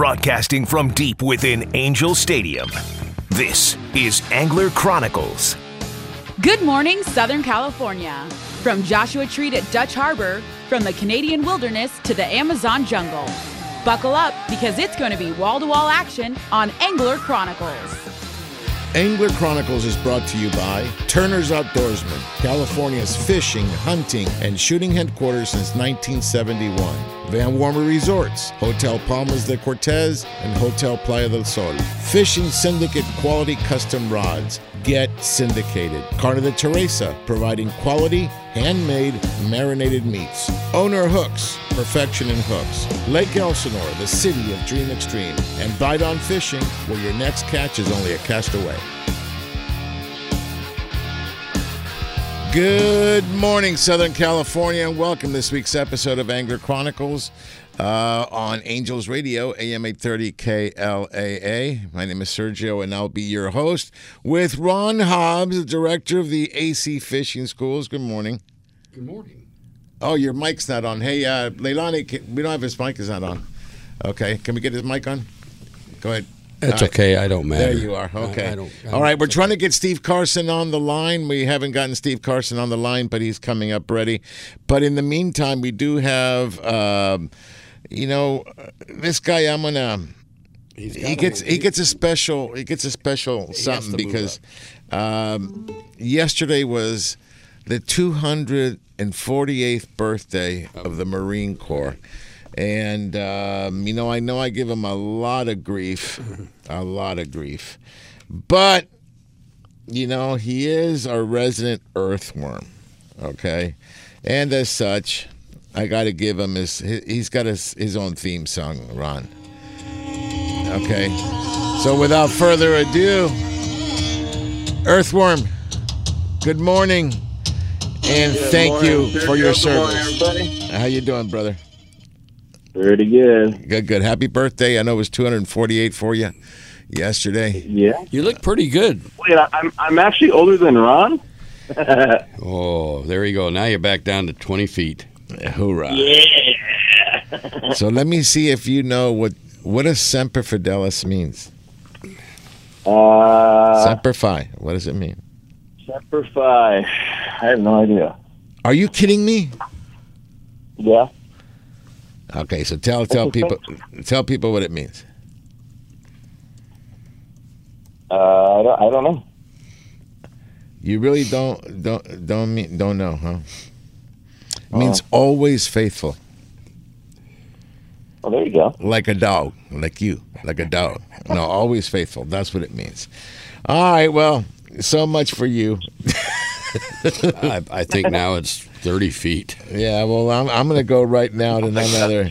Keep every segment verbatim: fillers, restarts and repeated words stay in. Broadcasting from deep within Angel Stadium, this is Angler Chronicles. Good morning, Southern California. From Joshua Tree to Dutch Harbor, from the Canadian wilderness to the Amazon jungle. Buckle up, because it's going to be wall-to-wall action on Angler Chronicles. Angler Chronicles is brought to you by Turner's Outdoorsman, California's fishing, hunting, and shooting headquarters since nineteen seventy-one. Van Warmer Resorts, Hotel Palmas de Cortez, and Hotel Playa del Sol. Fishing Syndicate quality custom rods. Get syndicated. Carne de Teresa, providing quality, handmade, marinated meats. Owner Hooks, perfection in hooks. Lake Elsinore, the city of Dream Extreme. And Bite On Fishing, where your next catch is only a cast away. Good morning, Southern California, and welcome to this week's episode of Angler Chronicles uh, on Angels Radio, A M eight thirty K L A A. My name is Sergio, and I'll be your host with Ron Hobbs, the director of the A C Fishing Schools. Good morning. Good morning. Oh, your mic's not on. Hey, uh, Leilani, can, we don't have his mic. It's not on. Okay, can we get his mic on? Go ahead. That's right. Okay. I don't matter. There you are. Okay. I, I don't, I All right. We're trying to get Steve Carson on the line. We haven't gotten Steve Carson on the line, but he's coming up ready. But in the meantime, we do have, um, you know, this guy. I'm gonna. He's he gets. He gets a special. He gets a special something because um, yesterday was the two hundred forty-eighth birthday oh. of the Marine Corps. And, um, you know, I know I give him a lot of grief, a lot of grief. But, you know, he is our resident earthworm, okay? And as such, I got to give him his, he's got his, his own theme song, Ron. Okay? So without further ado, Earthworm, good morning, and good thank morning. you for your service. Good morning, everybody. How you doing, brother? Pretty good. Good, good. Happy birthday. I know it was two hundred forty-eight for you yesterday. Yeah. You look pretty good. Wait, I'm I'm actually older than Ron. Oh, there you go. Now you're back down to twenty feet. Hoorah. Yeah. So let me see if you know what, what a Semper Fidelis means. Uh, Semper Fi. What does it mean? Semper Fi. I have no idea. Are you kidding me? Yeah. Okay, so tell tell people tell people what it means. Uh, I don't, I don't know. You really don't don't don't mean don't know, huh? It uh, means always faithful. Oh, there you go. Like a dog, like you, like a dog. No, always faithful. That's what it means. All right, well, so much for you. I, I think now it's thirty feet. Yeah, well, I'm I'm going to go right now to another.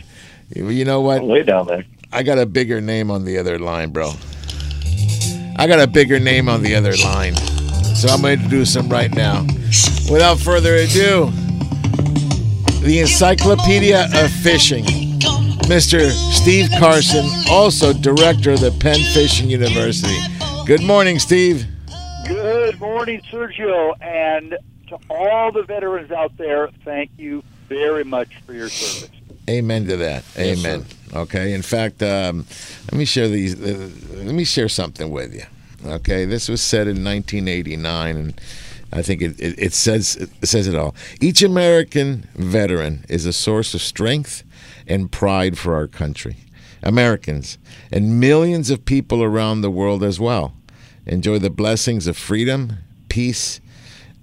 You know what? I'm way down there. I got a bigger name on the other line, bro. I got a bigger name on the other line. So I'm going to do some right now. Without further ado, the Encyclopedia of Fishing. Mister Steve Carson, also director of the Penn Fishing University. Good morning, Steve. Good morning, Sergio, and to all the veterans out there, thank you very much for your service. Amen to that. Amen. Yes, okay. In fact, um, let me share these. Uh, let me share something with you. Okay. This was said in nineteen eighty-nine, and I think it, it, it says it says it all. Each American veteran is a source of strength and pride for our country, Americans, and millions of people around the world as well. Enjoy the blessings of freedom, peace,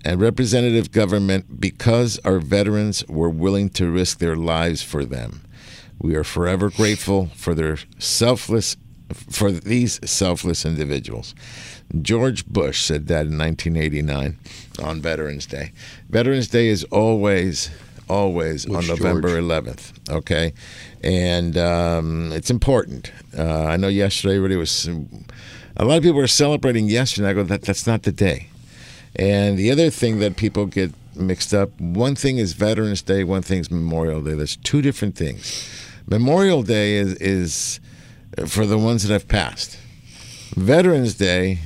and representative government because our veterans were willing to risk their lives for them. We are forever grateful for their selfless, for these selfless individuals. George Bush said that in nineteen eighty-nine on Veterans Day. Veterans Day is always, always Which on November George? eleventh, okay? And um, it's important. Uh, I know yesterday everybody was... A lot of people were celebrating yesterday, and I go, that, that's not the day. And the other thing that people get mixed up, one thing is Veterans Day, one thing is Memorial Day. There's two different things. Memorial Day is, is for the ones that have passed. Veterans Day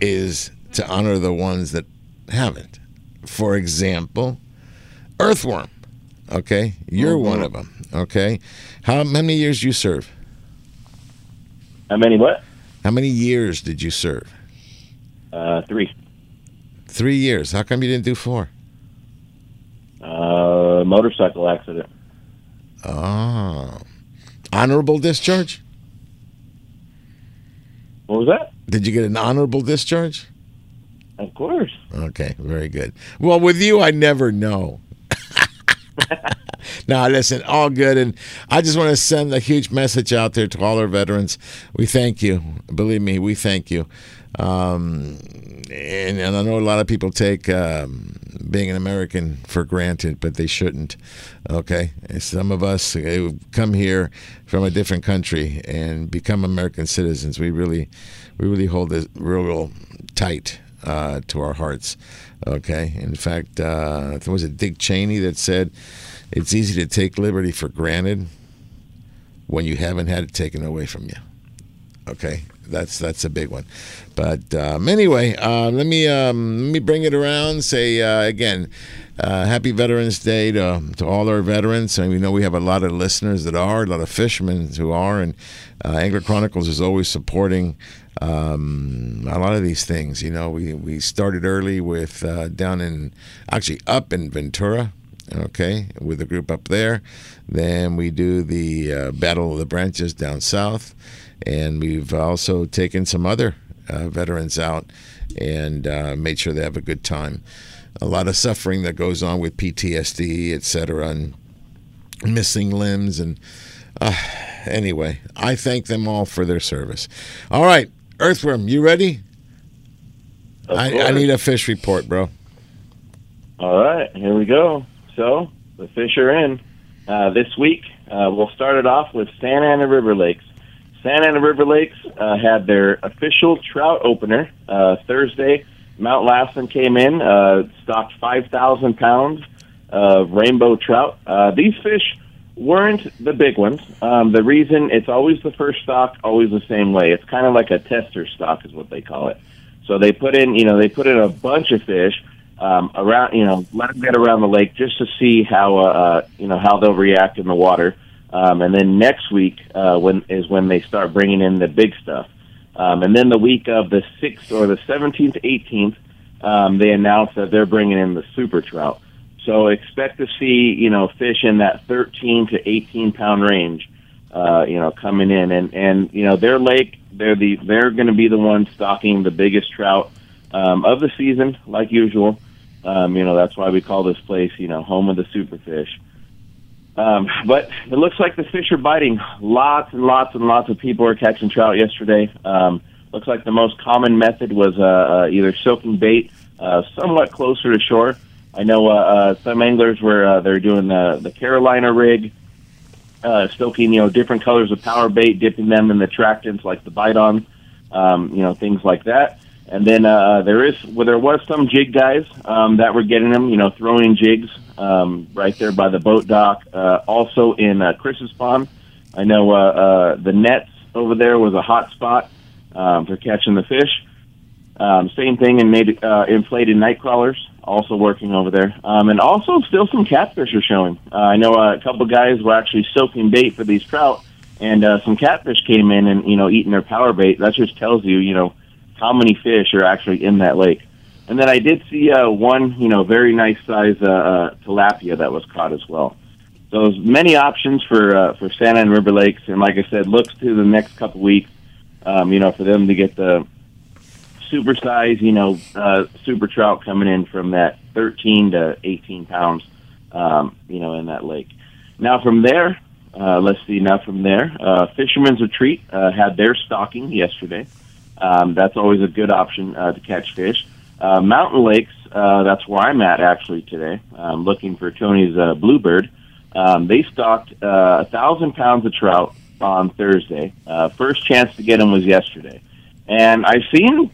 is to honor the ones that haven't. For example, Earthworm, okay? You're oh, one of them, okay? How many years do you serve? How many what? How many years did you serve? Uh, three. Three years. How come you didn't do four? Uh, motorcycle accident. Oh. Honorable discharge? What was that? Did you get an honorable discharge? Of course. Okay, very good. Well, with you, I never know. Now, listen, all good. And I just want to send a huge message out there to all our veterans. We thank you. Believe me, we thank you. Um, and, and I know a lot of people take um, being an American for granted, but they shouldn't. Okay? And some of us come here from a different country and become American citizens. We really, we really hold this real, real tight uh, to our hearts. Okay? In fact, uh, was it Dick Cheney that said, it's easy to take liberty for granted when you haven't had it taken away from you. Okay, that's that's a big one. But um, anyway, uh, let me um, let me bring it around. Say uh, again, uh, Happy Veterans Day to to all our veterans. And we know we have a lot of listeners that are, a lot of fishermen who are, and uh, Angler Chronicles is always supporting um, a lot of these things. You know, we we started early with uh, down in actually up in Ventura. Okay, with a group up there. Then we do the uh, Battle of the Branches down south. And we've also taken some other uh, veterans out and uh, made sure they have a good time. A lot of suffering that goes on with P T S D, et cetera, and missing limbs. And uh, anyway, I thank them all for their service. All right, Earthworm, you ready? I, I need a fish report, bro. All right, here we go. So, the fish are in. Uh, this week, uh, we'll start it off with Santa Ana River Lakes. Santa Ana River Lakes uh, had their official trout opener uh, Thursday. Mount Lassen came in, uh, stocked five thousand pounds of rainbow trout. Uh, these fish weren't the big ones. Um, the reason, it's always the first stock, always the same way. It's kind of like a tester stock is what they call it. So they put in, you know, they put in a bunch of fish. Um, around, you know, let them get around the lake just to see how, uh, you know, how they'll react in the water. Um, and then next week uh, when is when they start bringing in the big stuff. Um, and then the week of the sixth or the seventeenth, eighteenth, um, they announce that they're bringing in the super trout. So expect to see, you know, fish in that thirteen to eighteen pound range, uh, you know, coming in. And, and you know, their lake, they're the they're going to be the ones stocking the biggest trout um, of the season, like usual. Um, you know, that's why we call this place, you know, home of the superfish. Um, but it looks like the fish are biting. Lots and lots and lots of people were catching trout yesterday. Um, looks like the most common method was uh, uh, either soaking bait uh, somewhat closer to shore. I know uh, uh, some anglers were uh, they're doing the, the Carolina rig, uh, soaking, you know, different colors of power bait, dipping them in the attractants like the bite-on, um, you know, things like that. And then uh, there is, well, there was some jig guys um, that were getting them, you know, throwing jigs um, right there by the boat dock. Uh, also in uh, Chris's pond, I know uh, uh, the nets over there was a hot spot um, for catching the fish. Um, same thing in made, uh, inflated night crawlers, also working over there. Um, and also still some catfish are showing. Uh, I know uh, a couple guys were actually soaking bait for these trout, and uh, some catfish came in and, you know, eating their power bait. That just tells you, you know, how many fish are actually in that lake. And then I did see uh, one, you know, very nice size uh, uh, tilapia that was caught as well. So there's many options for uh, for Santa and River Lakes, and like I said, looks to the next couple weeks, um, you know, for them to get the super size, you know, uh, super trout coming in from that thirteen to eighteen pounds, um, you know, in that lake. Now from there, uh, let's see, now from there, uh, Fisherman's Retreat uh, had their stocking yesterday. Um, that's always a good option uh, to catch fish. Uh, Mountain Lakes, uh, that's where I'm at actually today. I'm looking for Tony's uh, Bluebird. Um, they stocked uh, one thousand pounds of trout on Thursday. Uh, first chance to get them was yesterday. And I've seen,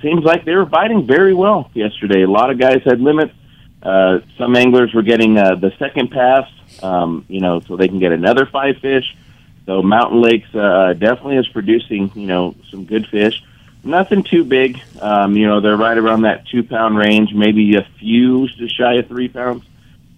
seems like they were biting very well yesterday. A lot of guys had limits. Uh, some anglers were getting uh, the second pass, um, you know, so they can get another five fish. So Mountain Lakes uh, definitely is producing, you know, some good fish. Nothing too big. Um, you know, they're right around that two-pound range, maybe a few just shy of three pounds.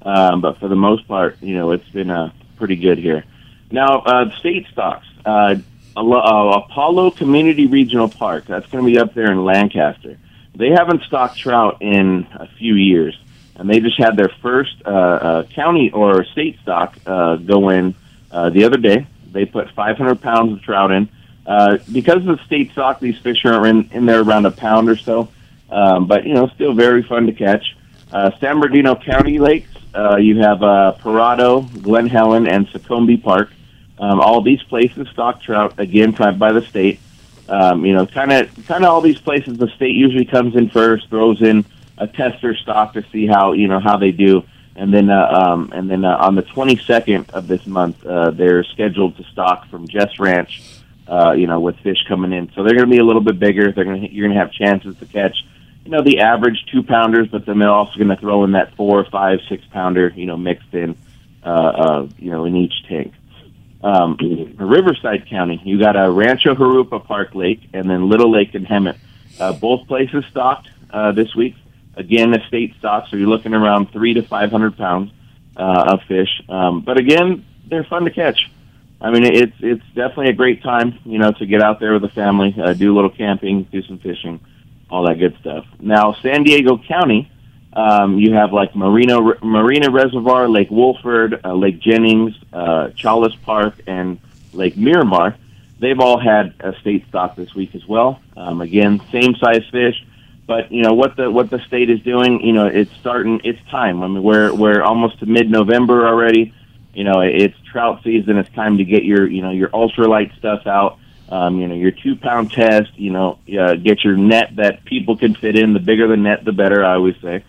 Um, but for the most part, you know, it's been uh, pretty good here. Now, uh, state stocks. Uh, Apollo Community Regional Park. That's going to be up there in Lancaster. They haven't stocked trout in a few years, and they just had their first uh, uh, county or state stock uh, go in uh, the other day. They put five hundred pounds of trout in. Uh, because of the state stock, these fish are in, in there around a pound or so, um, but, you know, still very fun to catch. Uh, San Bernardino County Lakes, uh, you have uh, Parado, Glen Helen, and Secombie Park. Um, all these places stock trout, again, by the state. Um, you know, kind of kind of all these places, the state usually comes in first, throws in a tester stock to see how, you know, how they do. And then uh, um, and then uh, on the twenty-second of this month, uh, they're scheduled to stock from Jess Ranch, uh, you know, with fish coming in. So they're going to be a little bit bigger. They're gonna, you're going to have chances to catch, you know, the average two-pounders, but then they're also going to throw in that four, five, six-pounder, you know, mixed in, uh, uh, you know, in each tank. Um, Riverside County, you got a Rancho Harupa Park Lake and then Little Lake and Hemet. Uh, both places stocked uh, this week. Again, the state stock, so you're looking around three to five hundred pounds uh, of fish. Um, but again, they're fun to catch. I mean, it's it's definitely a great time, you know, to get out there with the family, uh, do a little camping, do some fishing, all that good stuff. Now, San Diego County, um, you have like Marina Marina Reservoir, Lake Wolford, uh, Lake Jennings, uh, Challis Park, and Lake Miramar. They've all had a state stock this week as well. Um, again, same size fish, but you know what the what the state is doing. You know, it's starting. It's time. I mean, we're we're almost to mid-November already. You know, it's trout season. It's time to get your you know your ultralight stuff out. Um, you know, your two-pound test. You know, uh, get your net that people can fit in. The bigger the net, the better, I always say.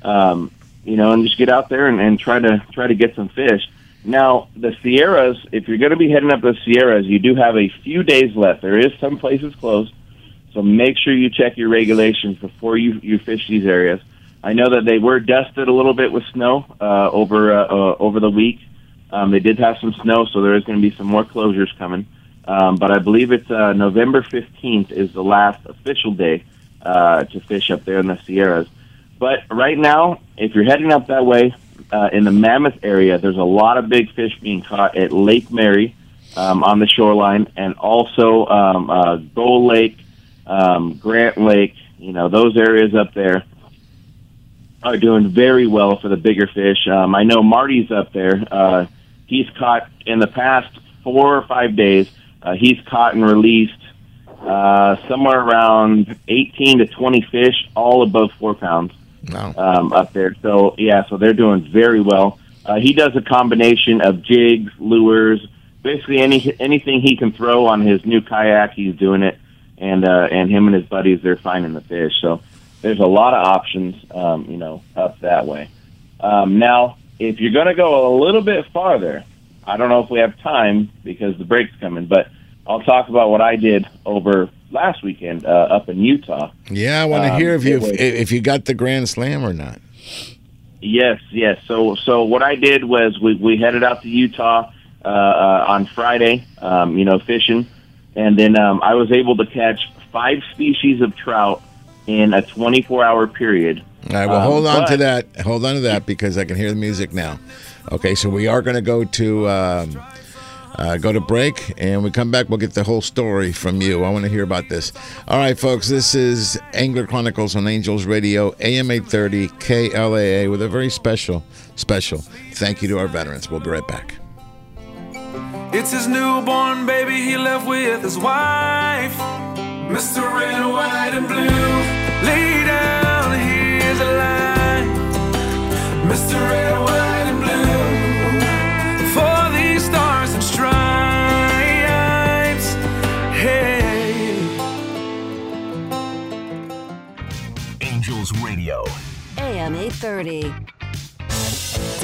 Um, you know, and just get out there and, and try to try to get some fish. Now, the Sierras, if you're going to be heading up the Sierras, you do have a few days left. There is some places closed, so make sure you check your regulations before you, you fish these areas. I know that they were dusted a little bit with snow uh, over uh, uh, over the week. Um, they did have some snow, so there is going to be some more closures coming. Um, but I believe it's uh, November fifteenth is the last official day uh, to fish up there in the Sierras. But right now, if you're heading up that way, uh, in the Mammoth area, there's a lot of big fish being caught at Lake Mary um, on the shoreline, and also um, uh, Gold Lake, um, Grant Lake. You know, those areas up there are doing very well for the bigger fish. Um, I know Marty's up there. Uh, he's caught in the past four or five days. Uh, he's caught and released uh, somewhere around eighteen to twenty fish, all above four pounds. No. Um, up there. So, yeah, so they're doing very well. Uh, he does a combination of jigs, lures, basically any anything he can throw on his new kayak, he's doing it. And uh, and him and his buddies, they're finding the fish. So there's a lot of options, um, you know, up that way. Um, now, if you're going to go a little bit farther, I don't know if we have time because the break's coming, but I'll talk about what I did over last weekend uh, up in Utah. Yeah, I want to um, hear if you was, if you got the Grand Slam or not. Yes, yes. So so what I did was we, we headed out to Utah uh, uh, on Friday, um, you know, fishing, and then um, I was able to catch five species of trout in a twenty-four hour period. All right, well, um, hold on but, to that. Hold on to that because I can hear the music now. Okay, so we are going to go to... Um, Uh, go to break, and we come back, we'll get the whole story from you. I want to hear about this. All right, folks, this is Angler Chronicles on Angels Radio, A M eight thirty, K L A A, with a very special, special thank you to our veterans. We'll be right back. It's his newborn baby he left with his wife, Mister Red, White, and Blue. Lay down, here's a line, Mister Red, White. Radio, A M eight thirty.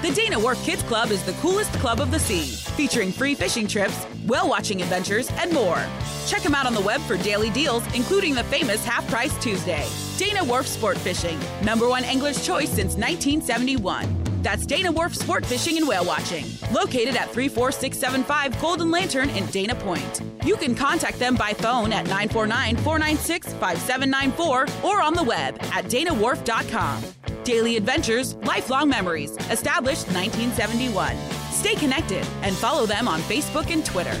The Dana Wharf Kids Club is the coolest club of the sea, featuring free fishing trips, whale-watching adventures, and more. Check them out on the web for daily deals, including the famous Half Price Tuesday. Dana Wharf Sport Fishing, number one angler's choice since nineteen seventy-one. That's Dana Wharf Sport Fishing and Whale Watching, located at three four six seven five Golden Lantern in Dana Point. You can contact them by phone at nine four nine, four nine six, five seven nine four or on the web at dana wharf dot com. Daily adventures, lifelong memories, established nineteen seventy-one. Stay connected and follow them on Facebook and Twitter.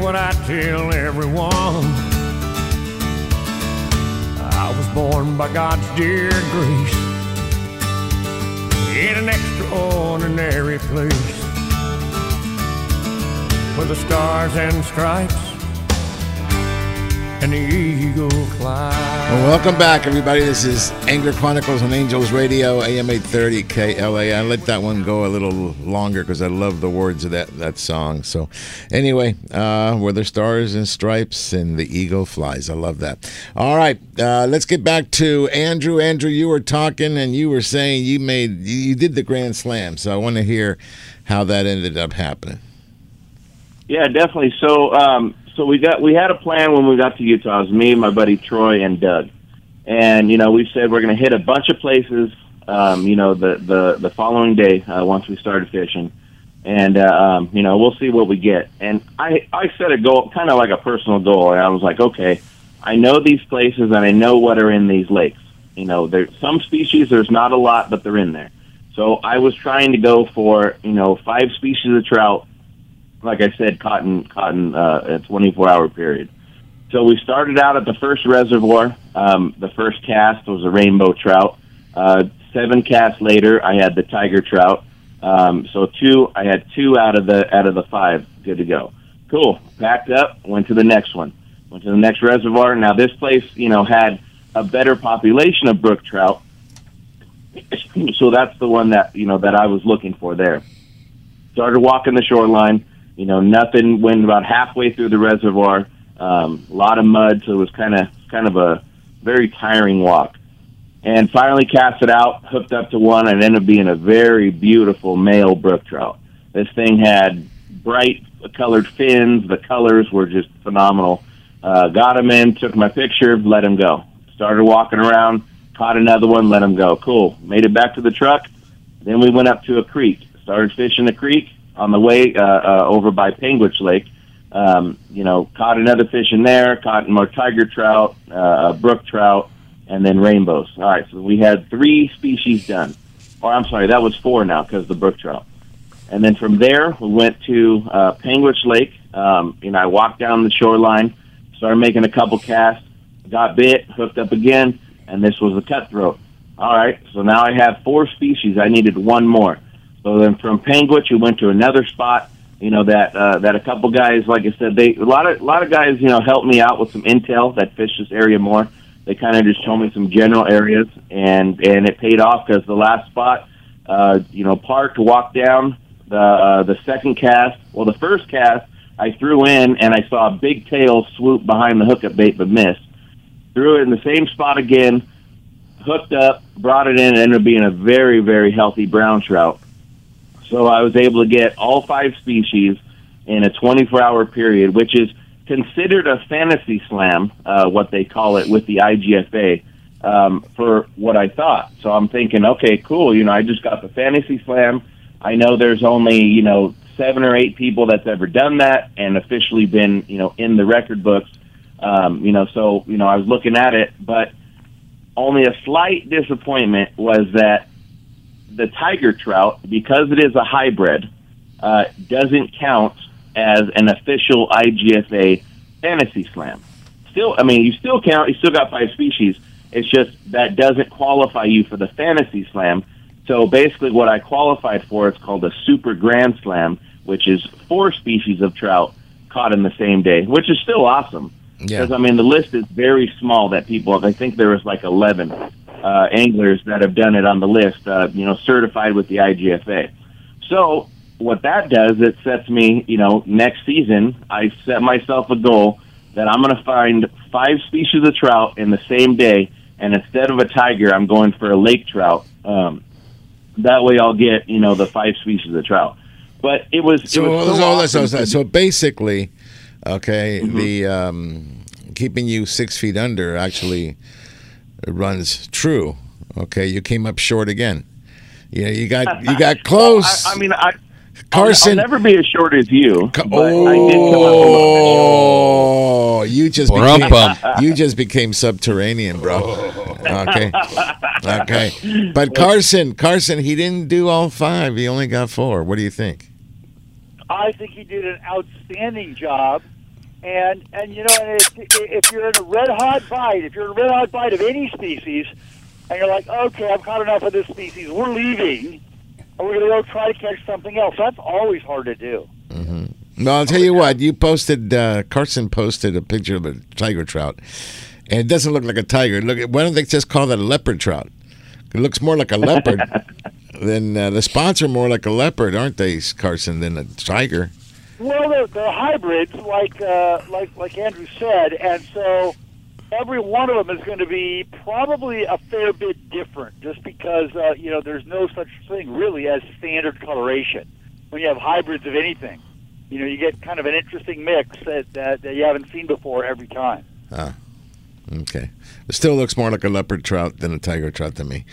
What I tell everyone, I was born by God's dear grace in an extraordinary place where the stars and stripes and the eagle flies. Well, welcome back, everybody. This is Angler Chronicles on Angels Radio, A M eight thirty K L A. I let that one go a little longer because I love the words of that, that song. So anyway, uh, where the stars and stripes and the eagle flies. I love that. All right, uh, let's get back to Andrew. Andrew, you were talking and you were saying you made you, you did the Grand Slam. So I want to hear how that ended up happening. Yeah, definitely. So um, so we got we had a plan when we got to Utah. It was me, my buddy Troy, and Doug. And, you know, we said we're going to hit a bunch of places, um, you know, the, the, the following day uh, once we started fishing. And, uh, um, you know, we'll see what we get. And I, I set a goal, kind of like a personal goal. And I was like, okay, I know these places and I know what are in these lakes. You know, there's some species, there's not a lot, but they're in there. So I was trying to go for, you know, five species of trout. Like I said, caught in, caught in uh, a twenty-four hour period. So we started out at the first reservoir. Um, the first cast was a rainbow trout. Uh, seven casts later, I had the tiger trout. Um, so two, I had two out of the out of the five good to go. Cool. Packed up. Went to the next one. Went to the next reservoir. Now this place, you know, had a better population of brook trout. So that's the one that you know that I was looking for there. Started walking the shoreline. You know, nothing. Went about halfway through the reservoir. Um, a lot of mud, so it was kind of kind of a very tiring walk. And finally cast it out, hooked up to one, and it ended up being a very beautiful male brook trout. This thing had bright colored fins. The colors were just phenomenal. Uh, got him in, took my picture, let him go. Started walking around, caught another one, let him go. Cool. Made it back to the truck. Then we went up to a creek. Started fishing the creek. On the way uh, uh, over by Panguitch Lake, um, you know, caught another fish in there, caught more tiger trout, uh, brook trout, and then rainbows. All right, so we had three species done. Or I'm sorry, that was four now because the brook trout. And then from there, we went to uh, Panguitch Lake, um, and I walked down the shoreline, started making a couple casts, got bit, hooked up again, and this was a cutthroat. All right, so now I have four species. I needed one more. So then from Panguitch, we went to another spot, you know, that uh, that a couple guys, like I said, they a lot of a lot of guys, you know, helped me out with some intel that fished this area more. They kind of just told me some general areas, and, and it paid off because the last spot, uh, you know, parked, walked down, the uh, the second cast, well, the first cast, I threw in, and I saw a big tail swoop behind the hookup bait but missed. Threw it in the same spot again, hooked up, brought it in, and ended up being a very, very healthy brown trout. So I was able to get all five species in a twenty-four hour period, which is considered a fantasy slam, uh, what they call it with the I G F A. um, for what I thought. So I'm thinking, okay, cool. You know, I just got the Fantasy Slam. I know there's only, you know, seven or eight people that's ever done that and officially been, you know, in the record books. Um, you know, so, you know, I was looking at it, but only a slight disappointment was that the tiger trout, because it is a hybrid, uh, doesn't count as an official I G F A Fantasy Slam. Still, I mean, you still count, you still got five species. It's just that doesn't qualify you for the Fantasy Slam. So basically what I qualified for is called a Super Grand Slam, which is four species of trout caught in the same day, which is still awesome. Because, yeah. I mean, the list is very small that people, I think there was like eleven uh, anglers that have done it on the list, uh, you know, certified with the I G F A. So what that does, it sets me, you know, next season, I set myself a goal that I'm going to find five species of trout in the same day, and instead of a tiger, I'm going for a lake trout. Um, that way I'll get, you know, the five species of trout. But it was... So, it was so, awesome so, so, so basically... Okay, mm-hmm. the um, keeping you six feet under actually runs true. Okay, you came up short again. Yeah, you got you got close. I, I mean, I, Carson, I'll, I'll never be as short as you. But oh, I did come up a little bit short. you just became, you just became subterranean, bro. Okay, okay. But Carson, Carson, he didn't do all five. He only got four. What do you think? I think he did an outstanding job, and and you know, and if, if you're in a red hot bite, if you're in a red hot bite of any species, and you're like, okay, I've caught enough of this species, we're leaving, and we're going to go try to catch something else. That's always hard to do. Mm-hmm. No, I'll tell you what. You posted uh, Carson posted a picture of a tiger trout, and it doesn't look like a tiger. Look, why don't they just call that a leopard trout? It looks more like a leopard. Then uh, the spots are more like a leopard, aren't they, Carson, than a tiger? Well, they're, they're hybrids, like uh, like like Andrew said, and so every one of them is going to be probably a fair bit different, just because uh, you know, there's no such thing really as standard coloration. When you have hybrids of anything, you know, you get kind of an interesting mix that that, that you haven't seen before every time. Ah, okay. It still looks more like a leopard trout than a tiger trout to me.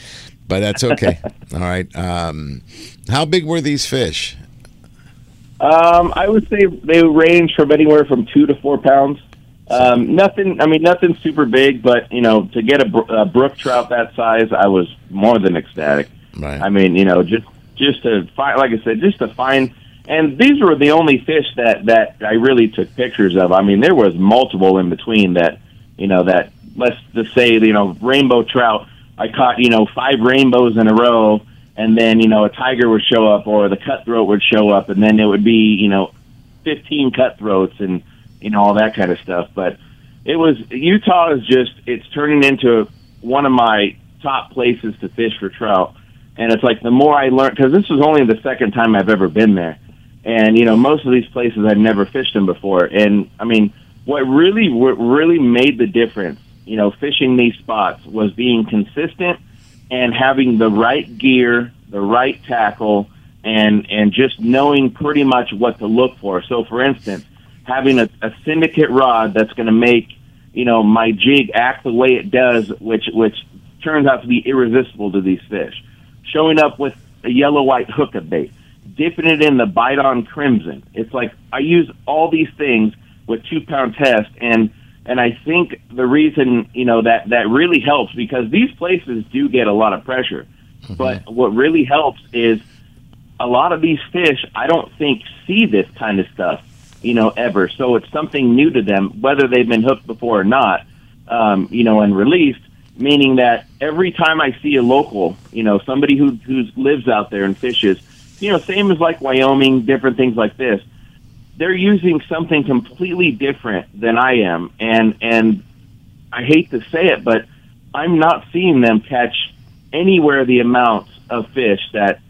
But that's okay. All right. Um, how big were these fish? Um, I would say they range from anywhere from two to four pounds. Um, nothing. I mean, nothing super big, but you know, to get a, a brook trout that size, I was more than ecstatic. Right. I mean, you know, just just to find, like I said, just to find. And these were the only fish that that I really took pictures of. I mean, there was multiple in between that. You know, that let's just say, you know, rainbow trout. I caught, you know, five rainbows in a row, and then, you know, a tiger would show up or the cutthroat would show up, and then it would be, you know, fifteen cutthroats and, you know, all that kind of stuff. But it was, Utah is just, it's turning into one of my top places to fish for trout. And it's like the more I learn, because this was only the second time I've ever been there. And, you know, most of these places I've never fished them before. And, I mean, what really, what really made the difference, you know, fishing these spots was being consistent and having the right gear, the right tackle, and and just knowing pretty much what to look for. So, for instance, having a, a syndicate rod that's going to make, you know, my jig act the way it does, which which turns out to be irresistible to these fish. Showing up with a yellow-white hookup bait, dipping it in the Bidon Crimson. It's like I use all these things with two-pound test, and And I think the reason, you know, that, that really helps, because these places do get a lot of pressure. Mm-hmm. But what really helps is a lot of these fish, I don't think, see this kind of stuff, you know, ever. So it's something new to them, whether they've been hooked before or not, um, you know, and released, meaning that every time I see a local, you know, somebody who who lives out there and fishes, you know, same as like Wyoming, different things like this. They're using something completely different than I am, and and I hate to say it, but I'm not seeing them catch anywhere the amounts of fish that,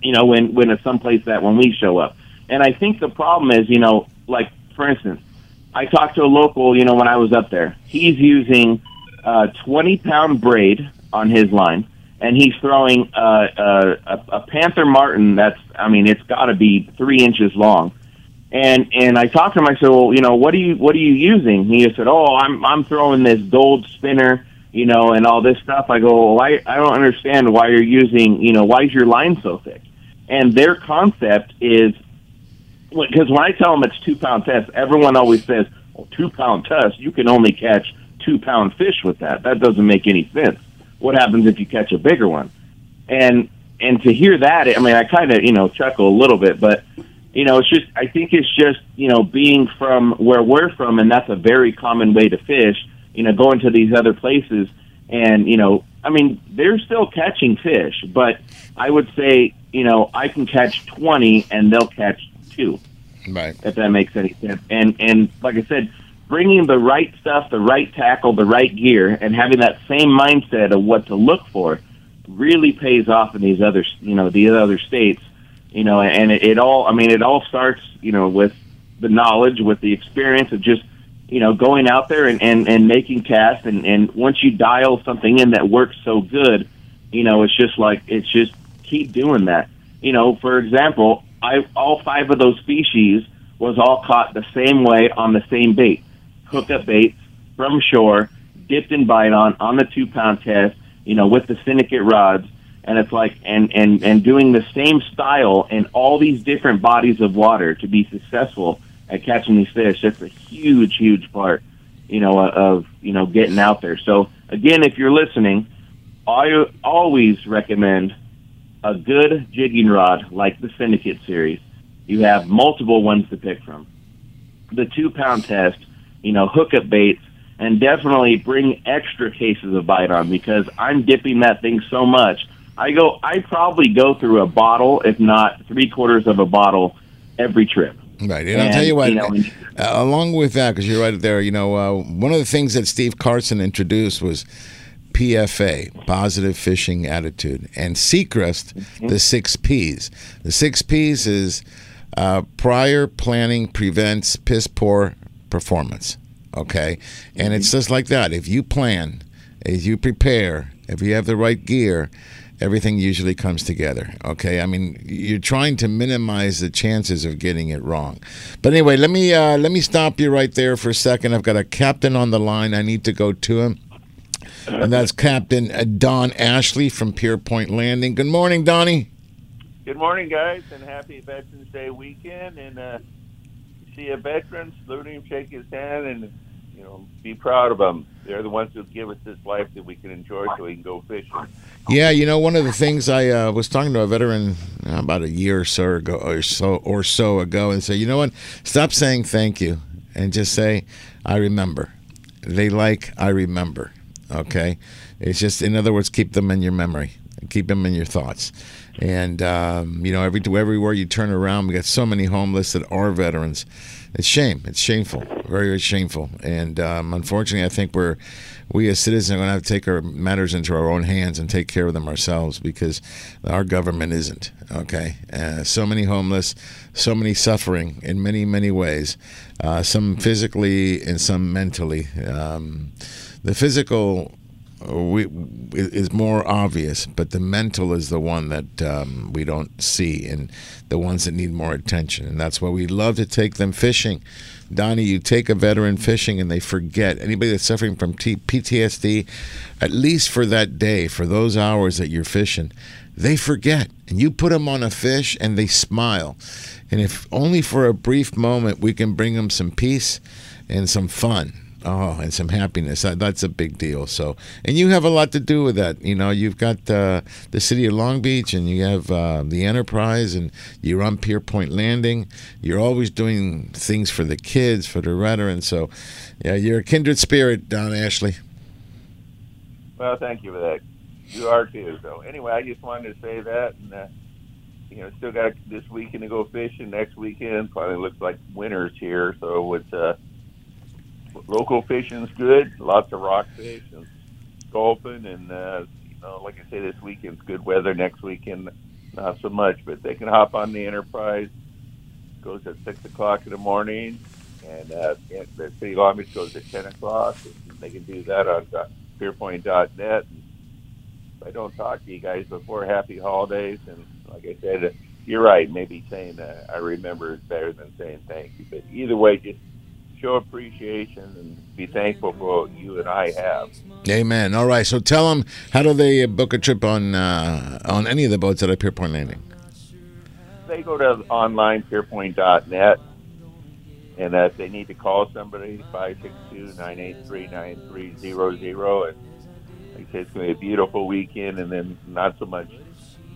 you know, when when it's someplace that when we show up. And I think the problem is, you know, like, for instance, I talked to a local, you know, when I was up there. He's using a twenty-pound braid on his line, and he's throwing a, a, a Panther Martin that's, I mean, it's got to be three inches long. And and I talked to him. I said, well, you know, what are you what are you using? He said, oh, I'm I'm throwing this gold spinner you know, and all this stuff. I go, well, I, I don't understand why you're using, you know, why is your line so thick? And their concept is, because when I tell them it's two-pound test, everyone always says, well, two-pound test, you can only catch two-pound fish with that. That doesn't make any sense. What happens if you catch a bigger one? And and to hear that, I mean, I kind of, you know, chuckle a little bit, but, you know, it's just, I think it's just, you know, being from where we're from, and that's a very common way to fish, you know, going to these other places. And, you know, I mean, they're still catching fish, but I would say, you know, I can catch twenty and they'll catch two. Right. If that makes any sense. And, and like I said, bringing the right stuff, the right tackle, the right gear, and having that same mindset of what to look for really pays off in these other, you know, these other states, you know, and it, it all, I mean, it all starts, you know, with the knowledge, with the experience of just, you know, going out there and, and, and making casts. And, and once you dial something in that works so good, you know, it's just like, it's just keep doing that. You know, for example, I, all five of those species was all caught the same way on the same bait. Hookup baits from shore, dipped and bite on, on the two pound test, you know, with the syndicate rods. And it's like, and, and, and doing the same style in all these different bodies of water to be successful at catching these fish. That's a huge, huge part, you know, of, you know, getting out there. So again, if you're listening, I always recommend a good jigging rod like the Syndicate series. You have multiple ones to pick from. The two pound test, you know, hookup baits, and definitely bring extra cases of bite on, because I'm dipping that thing so much. I go, I probably go through a bottle, if not three quarters of a bottle, every trip. Right, and, and I'll tell you what, you know, uh, along with that, because you're right there, you know, uh, one of the things that Steve Carson introduced was P F A, Positive Fishing Attitude, and Seacrest, mm-hmm. the six Ps. The six Ps is uh, prior planning prevents piss poor performance. Okay, and it's just like that. If you plan, if you prepare, if you have the right gear, everything usually comes together. Okay, I mean, you're trying to minimize the chances of getting it wrong. But anyway, let me uh, let me stop you right there for a second. I've got a captain on the line. I need to go to him, and that's Captain Don Ashley from Pierpoint Landing. Good morning, Donnie. Good morning, guys, and happy Veterans Day weekend. And uh, see a veteran, salute him, shake his hand, and, you know, be proud of them. They're the ones who give us this life that we can enjoy, so we can go fishing. Yeah, you know, one of the things I uh, was talking to a veteran uh, about a year or so ago, or so or so ago, and said, you know what? Stop saying thank you and just say, I remember. They like, I remember. Okay, it's just, in other words, keep them in your memory, keep them in your thoughts. And um, you know, every everywhere you turn around, we got so many homeless that are veterans. It's shame. It's shameful. Very, very shameful. And um, unfortunately, I think we're we as citizens are going to have to take our matters into our own hands and take care of them ourselves, because our government isn't. Okay, uh, so many homeless, so many suffering in many, many ways. Uh, some physically and some mentally. Um, the physical we, is more obvious, but the mental is the one that um, we don't see, and the ones that need more attention. And that's why we love to take them fishing. Donnie, you take a veteran fishing and they forget. Anybody that's suffering from P T S D, at least for that day, for those hours that you're fishing, they forget. And you put them on a fish and they smile. And if only for a brief moment we can bring them some peace and some fun. Oh, and some happiness. That's a big deal. So, and you have a lot to do with that. You know, you've got uh, the city of Long Beach, and you have uh, the Enterprise, and you're on Pierpoint Landing. You're always doing things for the kids, for the veterans. So, yeah, you're a kindred spirit, Don Ashley. Well, thank you for that. You are too. So, anyway, I just wanted to say that, and uh, you know, still got this weekend to go fishing. Next weekend probably looks like winter's here, so it's. Uh, Local fishing's good, lots of rockfish and sculpin, and uh, you know, like I say, this weekend's good weather. Next weekend, not so much, but they can hop on the Enterprise. It goes at six o'clock in the morning, and uh, the City of Long Beach goes at ten o'clock. And they can do that on pierpoint dot net. And if I don't talk to you guys before, happy holidays, and like I said, you're right. Maybe saying uh, I remember is better than saying thank you, but either way, just. show appreciation and be thankful for what you and I have. Amen. All right. So tell them, how do they book a trip on uh, on any of the boats at Pierpoint Landing? They go to online pierpoint dot net, and if they need to call somebody, five six two, nine eight three, nine three zero zero. And like I said, it's going to be a beautiful weekend, and then not so much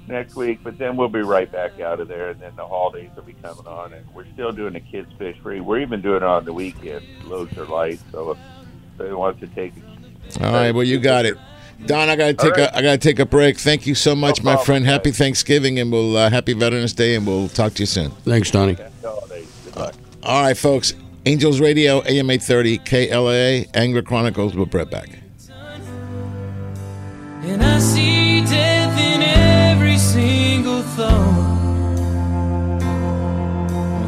next week, but then we'll be right back out of there, and then the holidays will be coming on, and we're still doing the kids fish free. We're even doing it on the weekend. Loads are light, so if somebody wants to take it. All right, well, you got it, Don. I gotta take right. a I gotta take a break. Thank you so much, no problem, my friend. Happy Thanksgiving, and we'll uh, happy Veterans Day, and we'll talk to you soon. Thanks, Donnie. Uh, all right, folks. Angels Radio, A M eight thirty, K L A A, Angler Chronicles. We'll be right back. And I see death in every single thought.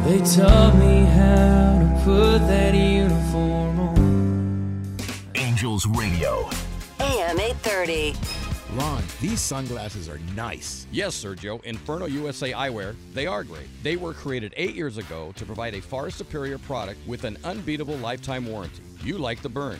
They taught me how to put that uniform on. Angels Radio, A M eight thirty. Ron, these sunglasses are nice. Yes, Sergio. Inferno U S A Eyewear, they are great. They were created eight years ago to provide a far superior product with an unbeatable lifetime warranty. You like the burn.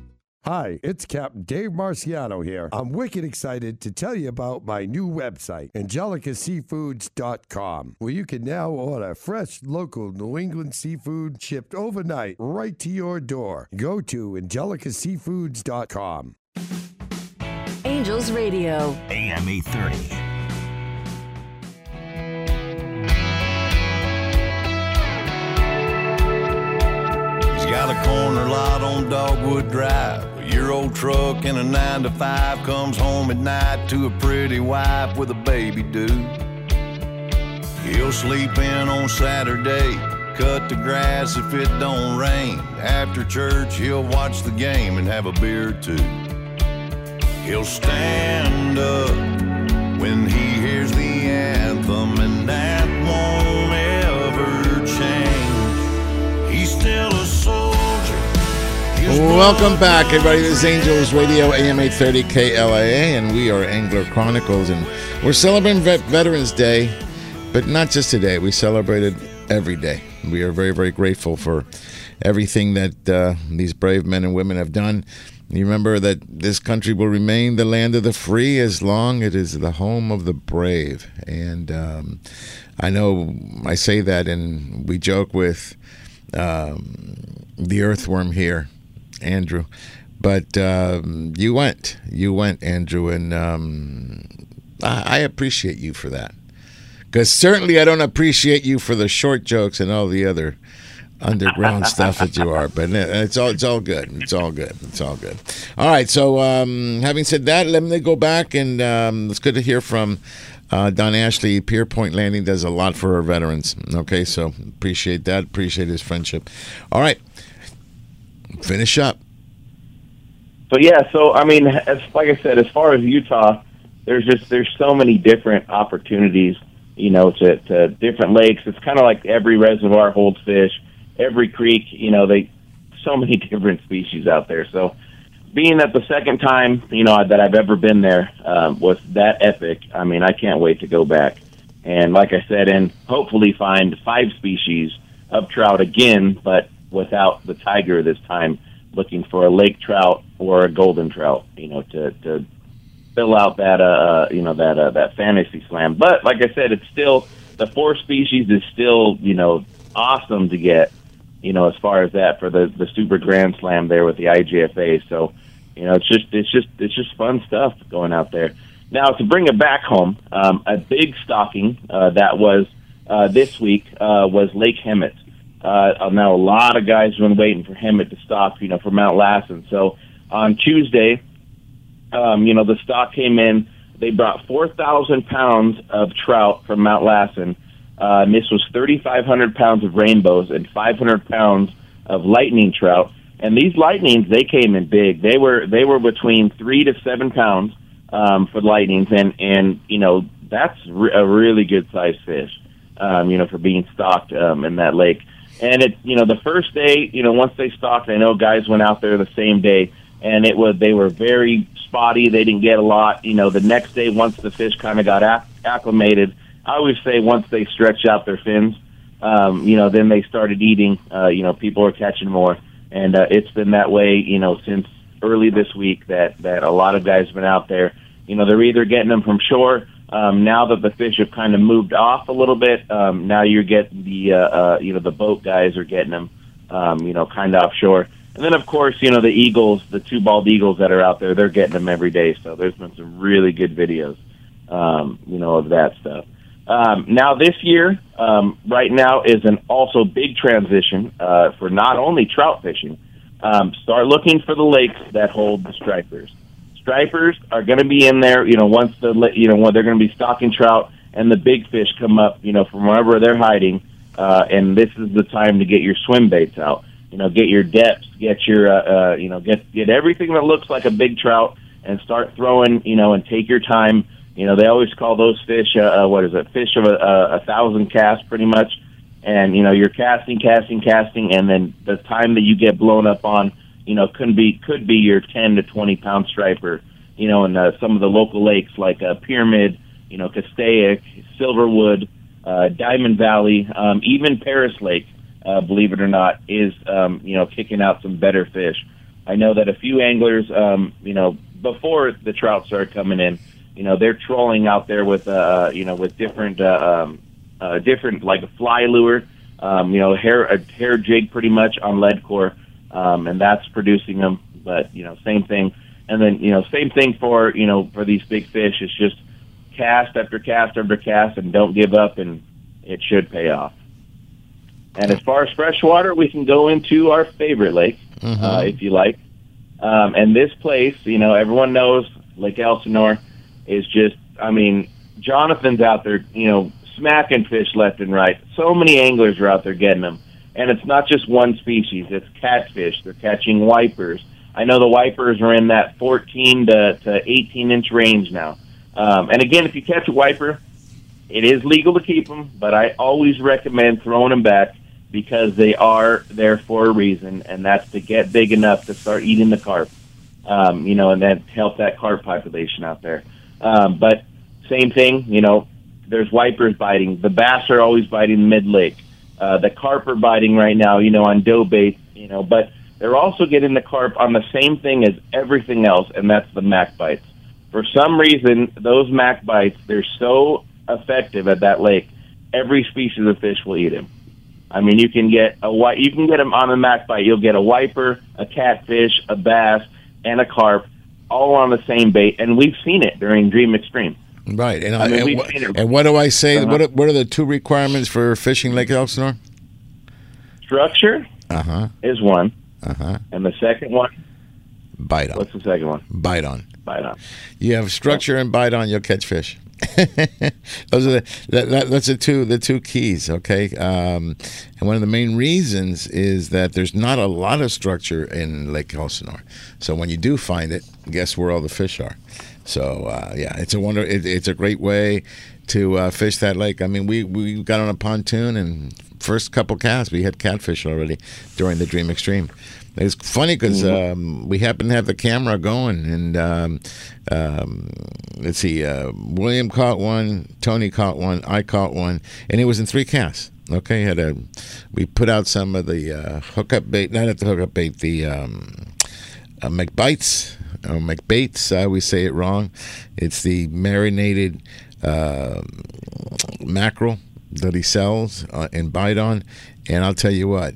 Hi, it's Captain Dave Marciano here. I'm wicked excited to tell you about my new website, angelica seafoods dot com, where you can now order fresh, local New England seafood shipped overnight right to your door. Go to angelica seafoods dot com. Angels Radio, A M eight thirty. Got a corner lot on Dogwood Drive. A year-old truck and a nine to five. Comes home at night to a pretty wife with a baby due. He'll sleep in on Saturday, cut the grass if it don't rain. After church, he'll watch the game and have a beer or two. He'll stand up when he hears the anthem, and that won't ever change. He's still a soul. Welcome back, everybody. This is Angels Radio, A M eight thirty, K L A A, and we are Angler Chronicles, and we're celebrating Vet- Veterans Day, but not just today. We celebrated every day. We are very, very grateful for everything that uh, these brave men and women have done. You remember that this country will remain the land of the free as long as it is the home of the brave. And um, I know I say that, and we joke with um, the earthworm here, Andrew, but uh, you went, you went, Andrew, and um, I, I appreciate you for that, because certainly I don't appreciate you for the short jokes and all the other underground stuff that you are. But it's all, it's all good, it's all good, it's all good. All right. So, um, having said that, let me go back and um, it's good to hear from Uh, Don Ashley, Pierpoint Landing does a lot for our veterans. Okay, so appreciate that. Appreciate his friendship. All right, finish up. So, yeah, so, I mean, as, like I said, as far as Utah, there's just there's so many different opportunities, you know, to, to different lakes. It's kind of like every reservoir holds fish, every creek, you know, they so many different species out there. So being that the second time, you know, that I've ever been there uh, was that epic. I mean, I can't wait to go back. And like I said, and hopefully find five species of trout again, but without the tiger this time, looking for a lake trout or a golden trout, you know, to, to fill out that, uh, you know, that, uh, that fantasy slam. But like I said, it's still, the four species is still, you know, awesome to get, you know, as far as that for the, the super grand slam there with the I G F A. So, you know, it's just, it's just, it's just fun stuff going out there. Now to bring it back home, um, a big stocking, uh, that was, uh, this week, uh, was Lake Hemet. Uh, now a lot of guys have been waiting for Hemet to stock, you know, for Mount Lassen. So on Tuesday, um, you know, the stock came in. They brought four thousand pounds of trout from Mount Lassen. Uh, and this was three thousand five hundred pounds of rainbows and five hundred pounds of lightning trout. And these lightnings, they came in big. They were they were between three to seven pounds um, for lightnings, and and you know that's re- a really good sized fish, um, you know, for being stocked um, in that lake. And it you know the first day, you know, once they stocked, I know guys went out there the same day, and it was they were very spotty. They didn't get a lot. You know, the next day, once the fish kind of got ac- acclimated. I always say once they stretch out their fins, um, you know, then they started eating. Uh, you know, people are catching more, and uh, it's been that way, you know, since early this week. That that a lot of guys have been out there. You know, they're either getting them from shore. Um, now that the fish have kind of moved off a little bit, um, now you're getting the uh, uh, you know the boat guys are getting them, um, you know, kind of offshore. And then of course, you know, the eagles, the two bald eagles that are out there, they're getting them every day. So there's been some really good videos, um, you know, of that stuff. Um, now this year, um, right now is an also big transition uh, for not only trout fishing. Um, start looking for the lakes that hold the stripers. Stripers are going to be in there, you know. Once the you know when they're going to be stocking trout and the big fish come up, you know, from wherever they're hiding. Uh, and this is the time to get your swim baits out. You know, get your depths, get your uh, uh, you know, get get everything that looks like a big trout, and start throwing. You know, and take your time. You know, they always call those fish, uh, what is it, fish of a, a, a thousand casts pretty much. And, you know, you're casting, casting, casting, and then the time that you get blown up on, you know, could be could be your ten to twenty-pound striper, you know, in uh, some of the local lakes like uh, Pyramid, you know, Castaic, Silverwood, uh, Diamond Valley, um, even Paris Lake, uh, believe it or not, is, um, you know, kicking out some better fish. I know that a few anglers, um, you know, before the trout started coming in, you know, they're trolling out there with, uh, you know, with different, uh, um, uh, different, like a fly lure, um, you know, hair, a hair jig pretty much on lead core, um, and that's producing them. But, you know, same thing. And then, you know, same thing for, you know, for these big fish. It's just cast after cast after cast and don't give up, and it should pay off. And as far as freshwater, we can go into our favorite lake, mm-hmm. uh, if you like. Um, and this place, you know, everyone knows Lake Elsinore. Is just, I mean, Jonathan's out there, you know, smacking fish left and right. So many anglers are out there getting them. And it's not just one species. It's catfish. They're catching wipers. I know the wipers are in that fourteen to eighteen-inch range now. Um, and, again, if you catch a wiper, it is legal to keep them, but I always recommend throwing them back because they are there for a reason, and that's to get big enough to start eating the carp, um, you know, and then help that carp population out there. Um, but same thing, you know, there's wipers biting. The bass are always biting mid-lake. Uh, the carp are biting right now, you know, on dough bait, you know. But they're also getting the carp on the same thing as everything else, and that's the mac bites. For some reason, those mac bites, they're so effective at that lake, every species of fish will eat them. I mean, you can get a you can get them on the mac bite. You'll get a wiper, a catfish, a bass, and a carp. All on the same bait, and we've seen it during Dream Extreme. Right, and I, I mean, and, we've what, seen it. And what do I say? Uh-huh. What, are, what are the two requirements for fishing Lake Elsinore? Structure uh-huh. is one, uh-huh. and the second one? Bite on. What's the second one? Bite on. Bite on. You have structure and bite on, you'll catch fish. Those are the, that, that, that's the two the two keys, okay? Um, and one of the main reasons is that there's not a lot of structure in Lake Elsinore. So when you do find it, guess where all the fish are. So uh, yeah, it's a wonder. It, it's a great way to uh, fish that lake. I mean, we we got on a pontoon and first couple casts we had catfish already during the Dream Extreme. It's funny because um, we happened to have the camera going, and um, um, let's see, uh, William caught one, Tony caught one, I caught one, and it was in three casts. Okay, had a we put out some of the uh, hookup bait, not at the hookup bait, the um, uh, McBites or McBaits. I always say it wrong. It's the marinated uh, mackerel that he sells uh, in Bidon, and I'll tell you what.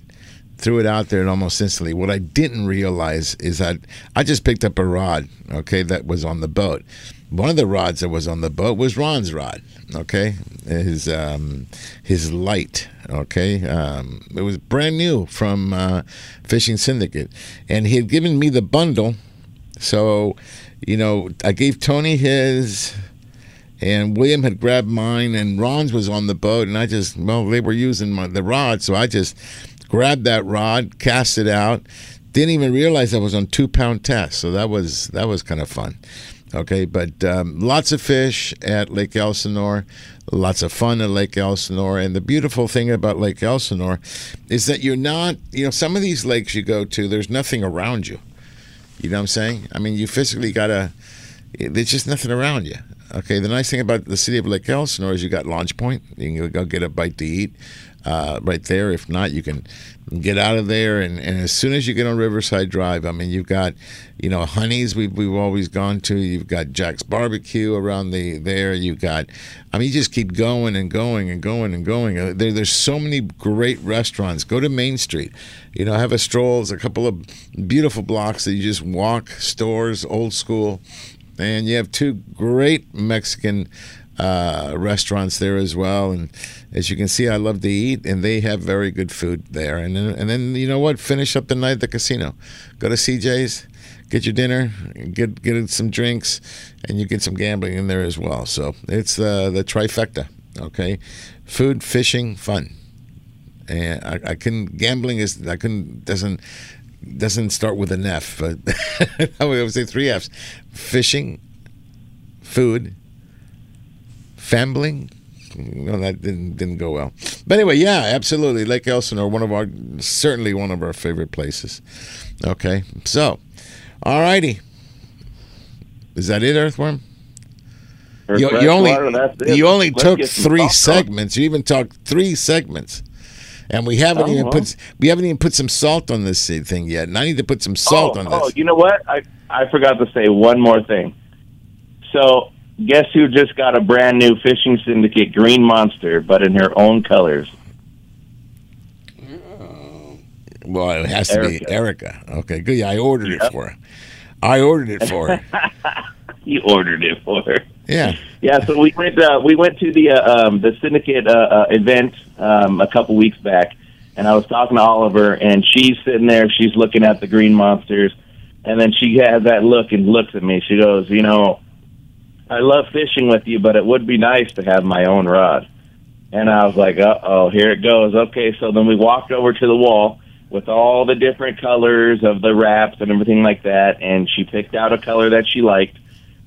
Threw it out there and almost instantly. What I didn't realize is that I just picked up a rod, okay, that was on the boat. One of the rods that was on the boat was Ron's rod, okay, his um, his light, okay. Um, it was brand new from uh, Fishing Syndicate. And he had given me the bundle. So, you know, I gave Tony his, and William had grabbed mine, and Ron's was on the boat. And I just, well, they were using my, the rod, so I just grabbed that rod, cast it out. Didn't even realize I was on two pound test, so that was that was kind of fun. Okay, but um, lots of fish at Lake Elsinore, lots of fun at Lake Elsinore, and the beautiful thing about Lake Elsinore is that you're not, you know, some of these lakes you go to, there's nothing around you. You know what I'm saying? I mean, you physically gotta. There's just nothing around you. Okay, the nice thing about the city of Lake Elsinore is you got Launch Point. You can go get a bite to eat uh, right there. If not, you can get out of there. And, and as soon as you get on Riverside Drive, I mean, you've got, you know, Honey's we've, we've always gone to. You've got Jack's Barbecue around the there. You've got, I mean, you just keep going and going and going and going. There, there's so many great restaurants. Go to Main Street. You know, have a stroll. There's a couple of beautiful blocks that you just walk, stores, old school. And you have two great Mexican uh, restaurants there as well. And as you can see, I love to eat, and they have very good food there. And then, and then you know what? Finish up the night at the casino. Go to C J's, get your dinner, get get some drinks, and you get some gambling in there as well. So it's uh, the trifecta, okay? Food, fishing, fun. And I, I couldn't, gambling is, I couldn't, doesn't, doesn't start with an F, but I would say three F's: fishing, food, fambling. No, that didn't didn't go well. But anyway, yeah, absolutely. Lake Elsinore, one of our certainly one of our favorite places. Okay, so, all righty, is that it, Earthworm? Earth you, you only water, you only Let's took three segments. Up. You even talked three segments. And we haven't oh, even well. put we haven't even put some salt on this thing yet. And I need to put some salt oh, on this. Oh, you know what? I I forgot to say one more thing. So guess who just got a brand new Fishing Syndicate Green Monster, but in her own colors? Well, it has to Erica. be Erica. Okay, good. Yeah, I ordered yep. it for her. I ordered it for her. You ordered it for her. Yeah, yeah. So we went. Uh, we went to the uh, um, the syndicate uh, uh, event um, a couple weeks back, and I was talking to Oliver, and she's sitting there. She's looking at the green monsters, and then she has that look and looks at me. She goes, "You know, I love fishing with you, but it would be nice to have my own rod." And I was like, "Uh oh, here it goes." Okay, so then we walked over to the wall with all the different colors of the wraps and everything like that, and she picked out a color that she liked.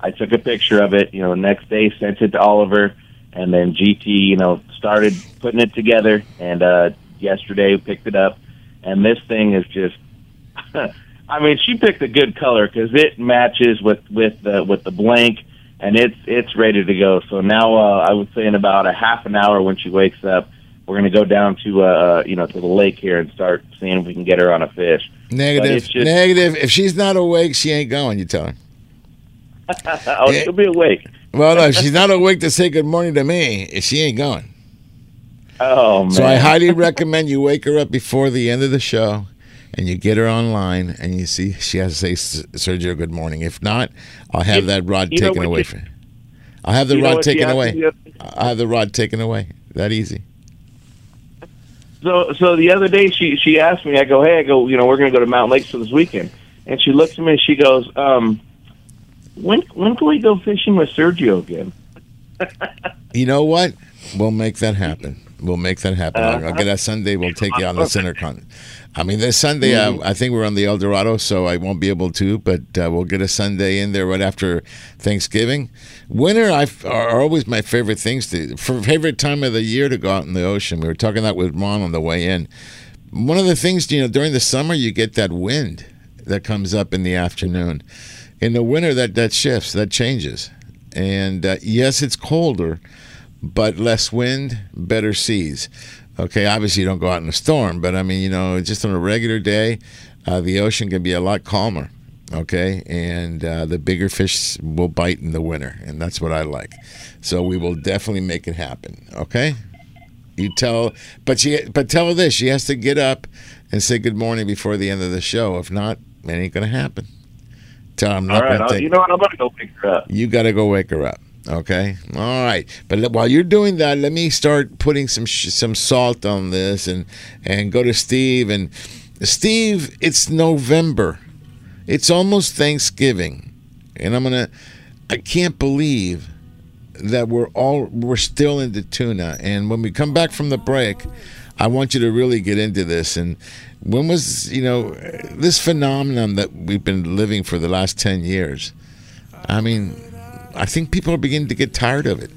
I took a picture of it, you know, next day sent it to Oliver, and then G T, you know, started putting it together, and uh, yesterday we picked it up, and this thing is just, I mean, she picked a good color because it matches with, with, uh, with the blank, and it's, it's ready to go. So now uh, I would say in about a half an hour when she wakes up, we're going to go down to, uh, you know, to the lake here and start seeing if we can get her on a fish. Negative, just, negative. If she's not awake, she ain't going, you tell her. Oh, she'll be awake. Well, no, she's not awake to say good morning to me. She ain't going. Oh, man. So I highly recommend you wake her up before the end of the show, and you get her online, and you see she has to say, Sergio, good morning. If not, I'll have that rod you taken away you, from you. I'll have the rod taken away. I'll have the rod taken away. That easy. So so the other day she, she asked me, I go, hey, I go, you know, we're going to go to Mountain Lakes for this weekend. And she looks at me, and she goes, um... When when can we go fishing with Sergio again? You know what? We'll make that happen. We'll make that happen. Uh, I'll get that Sunday. We'll take you on the CinderCon. I mean, this Sunday, mm-hmm. I, I think we're on the El Dorado, so I won't be able to, but uh, we'll get a Sunday in there right after Thanksgiving. Winter I've, are always my favorite things, to, favorite time of the year to go out in the ocean. We were talking that with Ron on the way in. One of the things, you know, during the summer, you get that wind that comes up in the afternoon. In the winter, that, that shifts, that changes. And uh, yes, it's colder, but less wind, better seas. Okay, obviously you don't go out in a storm, but I mean, you know, just on a regular day, uh, the ocean can be a lot calmer, okay? And uh, the bigger fish will bite in the winter, and that's what I like. So we will definitely make it happen, okay? You tell, but she, but tell her this, she has to get up and say good morning before the end of the show. If not, it ain't going to happen. Tell her I'm not going to take. You know what, I'm going to go wake her up. You got to go wake her up. Okay. All right. But while you're doing that, let me start putting some sh- some salt on this and, and go to Steve. And Steve, it's November. It's almost Thanksgiving. And I'm going to – I can't believe that we're all – we're still into tuna. And when we come back from the break, I want you to really get into this. And when was – you know, this phenomenon that we've been living for the last ten years, I mean – I think people are beginning to get tired of it,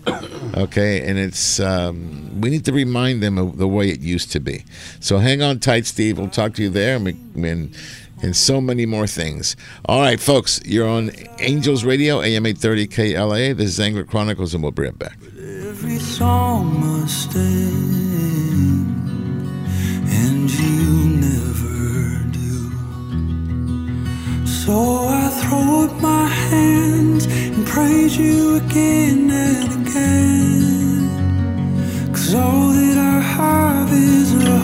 okay? And it's um, we need to remind them of the way it used to be. So hang on tight, Steve. We'll talk to you there and, we, and, and so many more things. All right, folks, you're on Angels Radio, A M eight thirty K L A. This is Angler Chronicles, and we'll bring it back. Every song must end, and you never do. So I throw up my hands and praise you again and again, 'cause all that I have is a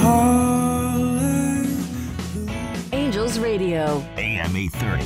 hallelujah. Angels Radio, A M eight thirty.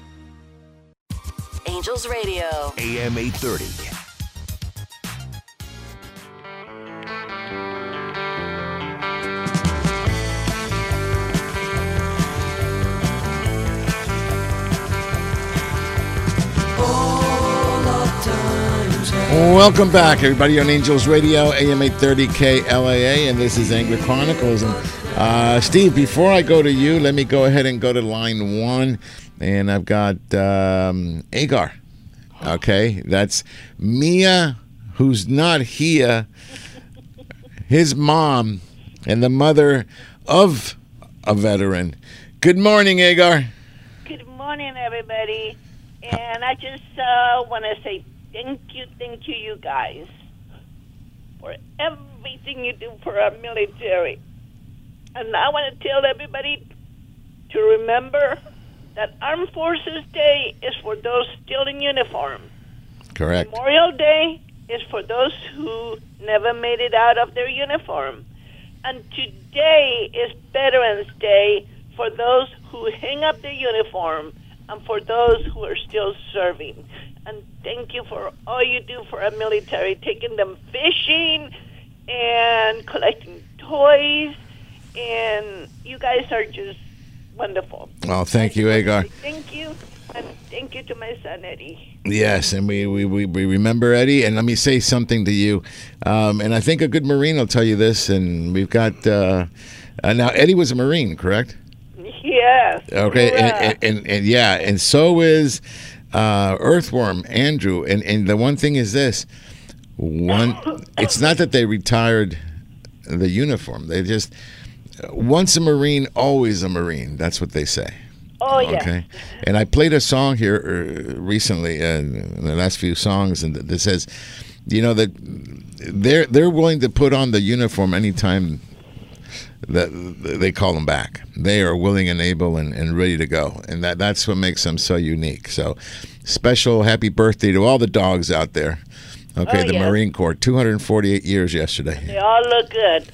Angels Radio, A M eight thirty. Welcome back, everybody, on Angels Radio, A M eight thirty K L A A, and this is Angler Chronicles. And uh, Steve, before I go to you, let me go ahead and go to line one. And I've got um, Agar. Okay, that's Mia, who's not here, his mom, and the mother of a veteran. Good morning, Agar. Good morning, everybody. And I just uh, want to say thank you, thank you, you guys, for everything you do for our military. And I want to tell everybody to remember that Armed Forces Day is for those still in uniform. Correct. Memorial Day is for those who never made it out of their uniform. And today is Veterans Day for those who hang up their uniform and for those who are still serving. And thank you for all you do for our military, taking them fishing and collecting toys. And you guys are just wonderful. Well, thank you, Agar. Thank you. And thank you to my son, Eddie. Yes, and we, we, we, we remember Eddie. And let me say something to you. Um, and I think a good Marine will tell you this. And we've got uh, – uh, now, Eddie was a Marine, correct? Yes. Okay, and, and, and, and yeah, and so is uh, Earthworm, Andrew. And, and the one thing is this. One, it's not that they retired the uniform. They just – once a Marine, always a Marine. That's what they say. Oh, yeah. Okay. And I played a song here recently, uh, in the last few songs, and that says, you know, that they're they're willing to put on the uniform anytime that they call them back. They are willing and able and, and ready to go. And that that's what makes them so unique. So special happy birthday to all the dogs out there. Okay, oh, the yeah. Marine Corps, two hundred forty-eight years yesterday. They all look good.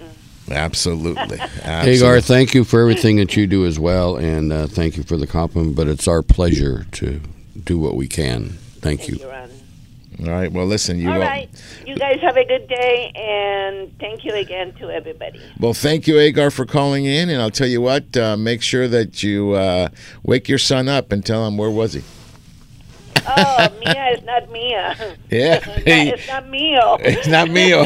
Absolutely. Absolutely. Hagar, thank you for everything that you do as well, and uh, thank you for the compliment, but it's our pleasure to do what we can. Thank, thank you. you All right. Well, listen, you all right. You guys have a good day, and thank you again to everybody. Well, thank you, Agar, for calling in, and I'll tell you what, uh, make sure that you uh, wake your son up and tell him where was he. Oh, Mia is not Mia. Yeah. It's not Mio. It's not Mio.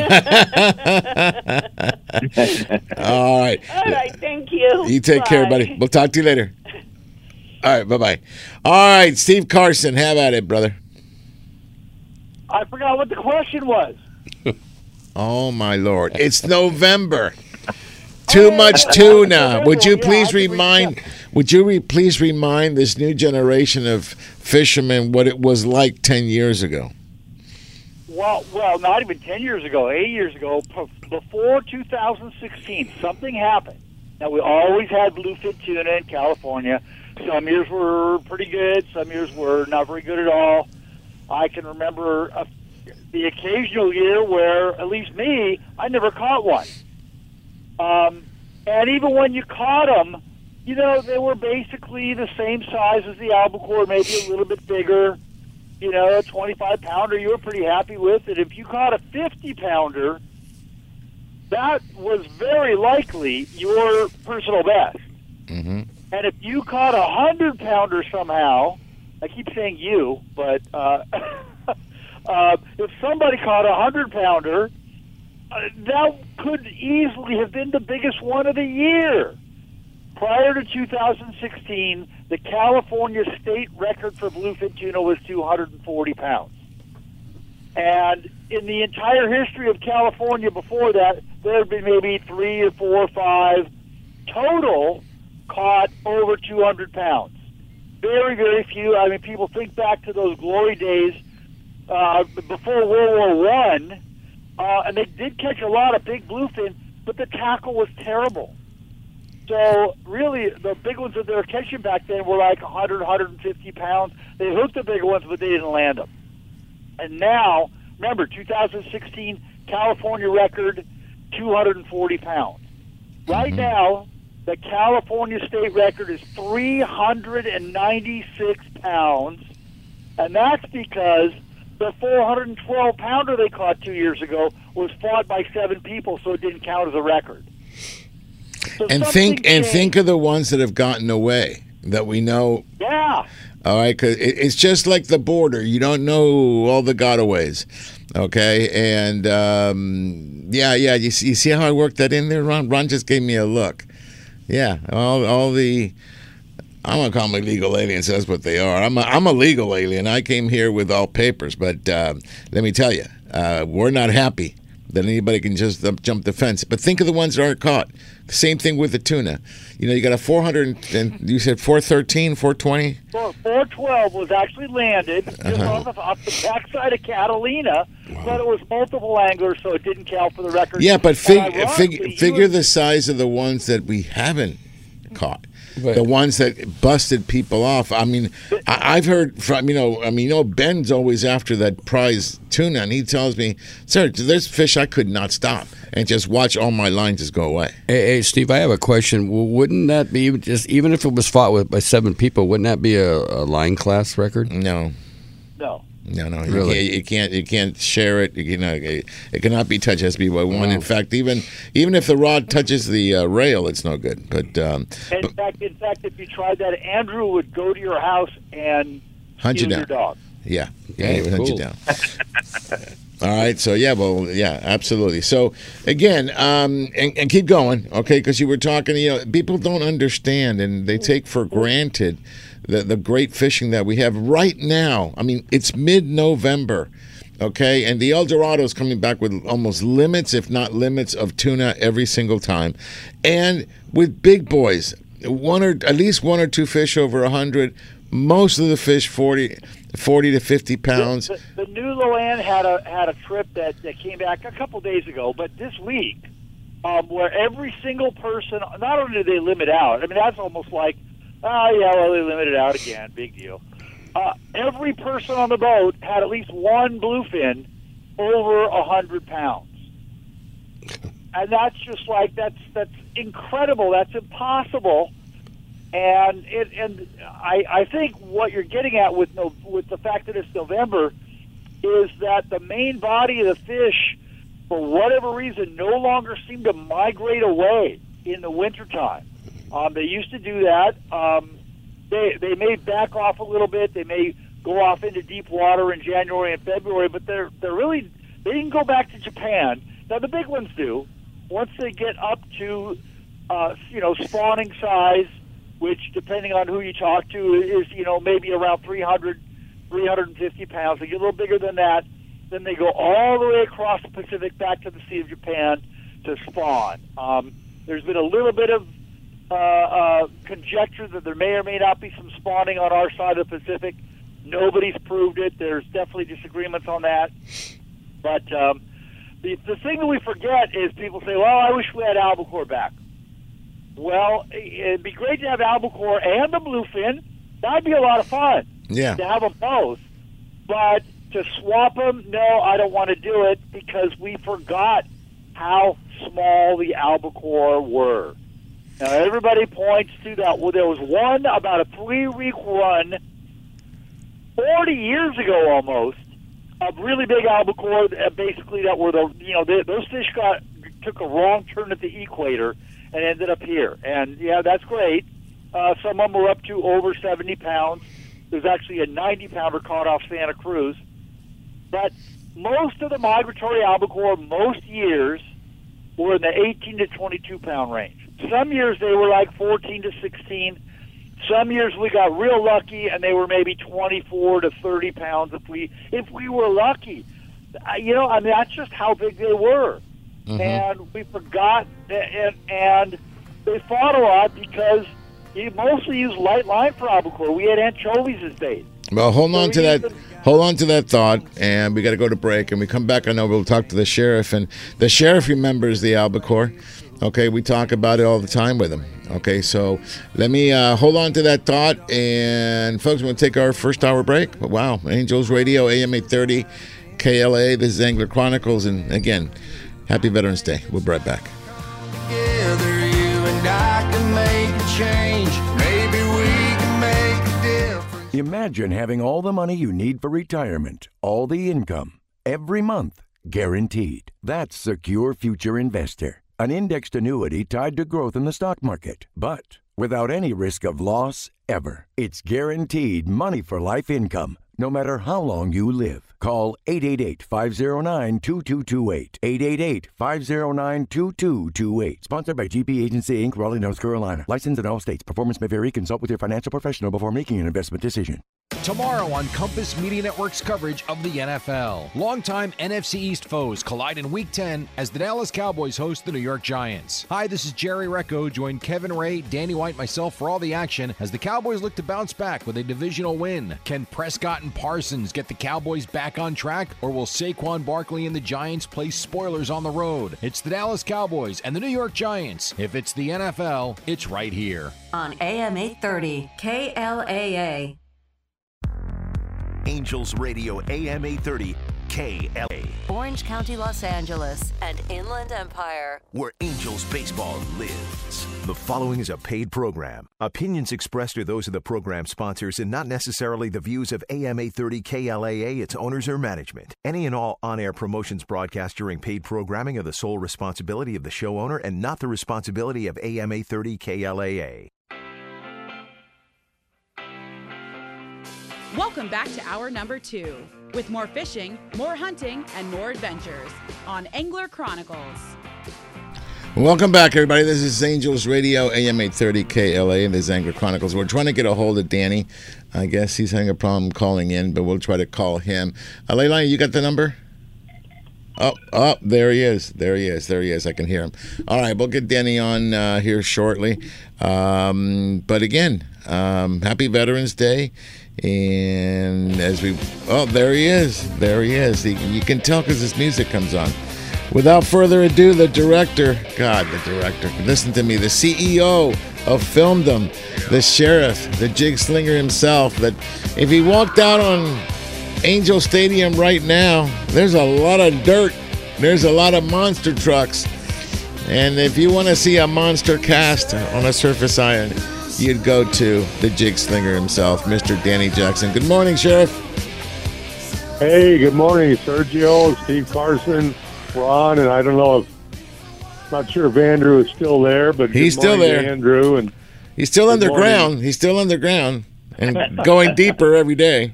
All right. All right, thank you. You take Bye. care, buddy. We'll talk to you later. All right, bye-bye. All right, Steve Carson, have at it, brother. I forgot what the question was. Oh, my Lord. It's November. Too much too now. Would you please remind would you re- please remind this new generation of fishermen what it was like ten years ago? Well, well, not even ten years ago, eight years ago, before two thousand sixteen, something happened. Now, we always had bluefin tuna in California. Some years were pretty good, some years were not very good at all. I can remember a, the occasional year where, at least me, I never caught one. Um, and even when you caught them, you know, they were basically the same size as the albacore, maybe a little bit bigger. You know, a twenty-five pounder you were pretty happy with. And if you caught a fifty pounder, that was very likely your personal best. Mm-hmm. And if you caught a one hundred pounder somehow, I keep saying you, but uh, uh, if somebody caught a one hundred pounder, Uh, that could easily have been the biggest one of the year. Prior to two thousand sixteen, the California state record for bluefin tuna was two hundred forty pounds. And in the entire history of California before that, there had been maybe three or four or five total caught over two hundred pounds. Very, very few. I mean, people think back to those glory days uh, before World War One. Uh, and they did catch a lot of big bluefin, but the tackle was terrible. So really, the big ones that they were catching back then were like one hundred, one hundred fifty pounds. They hooked the big ones, but they didn't land them. And now, remember, two thousand sixteen California record, two hundred forty pounds. Right mm-hmm. now, the California state record is three hundred ninety-six pounds, and that's because the four hundred twelve pounder they caught two years ago was fought by seven people, so it didn't count as a record. So and think and changed. think of the ones that have gotten away that we know. Yeah. All right, because it, it's just like the border. You don't know all the gotaways. Okay, and um, yeah, yeah. You see, you see how I worked that in there, Ron? Ron just gave me a look. Yeah, all all the. I'm going to call them illegal aliens. That's what they are. I'm a, I'm a legal alien. I came here with all papers. But uh, let me tell you, uh, we're not happy that anybody can just jump the fence. But think of the ones that aren't caught. Same thing with the tuna. You know, you got a four hundred, and you said four thirteen, four twenty? four twelve was actually landed just uh-huh. off, of, off the backside of Catalina, wow. but it was multiple anglers, so it didn't count for the record. Yeah, but fig- fig- figure was- the size of the ones that we haven't caught. But the ones that busted people off. I mean, I've heard from, you know, I mean, you know, Ben's always after that prize tuna, and he tells me, sir, there's fish I could not stop and just watch all my lines just go away. Hey, hey Steve, I have a question. Wouldn't that be, just even if it was fought with by seven people, wouldn't that be a, a line class record? No. No. No, no, you, really? can't, you can't, you can't share it. You know, it, it cannot be touched. It has to be by one. No. In fact, even even if the rod touches the uh, rail, it's no good. But um, in but, fact, in fact, if you tried that, Andrew would go to your house and hunt you down. Your dog. Yeah, yeah, he would hunt you down. All right, so yeah, well, yeah, absolutely. So again, um, and, and keep going, okay? Because you were talking, you know, people don't understand, and they take for granted the the great fishing that we have right now. I mean, it's mid-November, okay? And the El Dorado is coming back with almost limits, if not limits, of tuna every single time. And with big boys, one or at least one or two fish over one hundred, most of the fish forty to fifty pounds. The, the, the New Loan had a had a trip that, that came back a couple days ago, but this week, um, where every single person, not only do they limit out, I mean, that's almost like, oh, yeah, well, they limited out again. Big deal. Uh, every person on the boat had at least one bluefin over one hundred pounds. And that's just like, that's that's incredible. That's impossible. And it, and I, I think what you're getting at with no, with the fact that it's November is that the main body of the fish, for whatever reason, no longer seem to migrate away in the wintertime. Um, they used to do that. Um, they they may back off a little bit. They may go off into deep water in January and February, but they're they're really they didn't go back to Japan. Now the big ones do. Once they get up to uh, you know spawning size, which depending on who you talk to is you know maybe around three hundred, three hundred fifty pounds. They get a little bigger than that. Then they go all the way across the Pacific back to the Sea of Japan to spawn. Um, there's been a little bit of Uh, uh, conjecture that there may or may not be some spawning on our side of the Pacific. Nobody's proved it. There's definitely disagreements on that. But um, the, the thing that we forget is people say, well, I wish we had albacore back. Well, it'd be great to have albacore and the bluefin. That'd be a lot of fun, yeah, to have them both. But to swap them, no, I don't want to do it because we forgot how small the albacore were. Now, everybody points to that. Well, there was one, about a three-week run, forty years ago almost, of really big albacore, basically, that were the, you know, they, those fish got took a wrong turn at the equator and ended up here. And, yeah, that's great. Uh, some of them were up to over seventy pounds. There's actually a ninety pounder caught off Santa Cruz. But most of the migratory albacore, most years, were in the eighteen to twenty-two pound range. Some years they were like fourteen to sixteen. Some years we got real lucky, and they were maybe twenty-four to thirty pounds if we if we were lucky. You know, I mean, that's just how big they were. Mm-hmm. And we forgot, and, and they fought a lot because you mostly used light line for albacore. We had anchovies as bait. Well, hold on to that. Hold on to that thought, and we got to go to break. And we come back. I know we'll talk to the sheriff, and the sheriff remembers the albacore. Okay, we talk about it all the time with him. Okay, so let me uh, hold on to that thought, and folks, we're gonna take our first hour break. Wow, Angels Radio, A M eight thirty, K L A. This is Angler Chronicles, and again, happy Veterans Day. We'll be right back. Together, you and I can make a change. Imagine having all the money you need for retirement, all the income, every month, guaranteed. That's Secure Future Investor, an indexed annuity tied to growth in the stock market, but without any risk of loss ever. It's guaranteed money for life income, no matter how long you live. Call eight eight eight, five oh nine, two two two eight, eight eight eight, five oh nine, two two two eight. Sponsored by G P Agency, Incorporated, Raleigh, North Carolina. Licensed in all states. Performance may vary. Consult with your financial professional before making an investment decision. Tomorrow on Compass Media Network's coverage of the N F L. Longtime N F C East foes collide in Week ten as the Dallas Cowboys host the New York Giants. Hi, this is Jerry Recco. Join Kevin Ray, Danny White, myself for all the action as the Cowboys look to bounce back with a divisional win. Can Prescott and Parsons get the Cowboys back on track, or will Saquon Barkley and the Giants play spoilers on the road? It's the Dallas Cowboys and the New York Giants. If it's the N F L, it's right here. On A M eight thirty, K L A A. Angels Radio, A M eight thirty, K L A, Orange County, Los Angeles, and Inland Empire, where Angels baseball lives. The following is a paid program. Opinions expressed are those of the program sponsors and not necessarily the views of A M eight thirty K L A A, its owners, or management. Any and all on-air promotions broadcast during paid programming are the sole responsibility of the show owner and not the responsibility of A M eight thirty K L A A. Welcome back to hour number two with more fishing, more hunting, and more adventures on Angler Chronicles. Welcome back, everybody. This is Angels Radio, A M eight thirty K L A, and this is Angler Chronicles. We're trying to get a hold of Danny. I guess he's having a problem calling in, but we'll try to call him. Uh, Leilani, you got the number? Oh, oh, there he is. There he is. There he is. I can hear him. All right, we'll get Danny on uh, here shortly. Um, but again, um, happy Veterans Day. And as we, oh, there he is, there he is. He, you can tell because his music comes on. Without further ado, the director, God, the director, listen to me, the C E O of Filmdom, the sheriff, the jig slinger himself. That if he walked out on Angel Stadium right now, there's a lot of dirt, there's a lot of monster trucks, and if you want to see a monster cast on a surface iron, you'd go to the jig slinger himself, Mister Danny Jackson. Good morning, Sheriff. Hey, good morning, Sergio, Steve Carson, Ron, and I don't know if, I'm not sure if Andrew is still there, but he's still there, Andrew, and he's still underground. Morning. He's still underground and going deeper every day.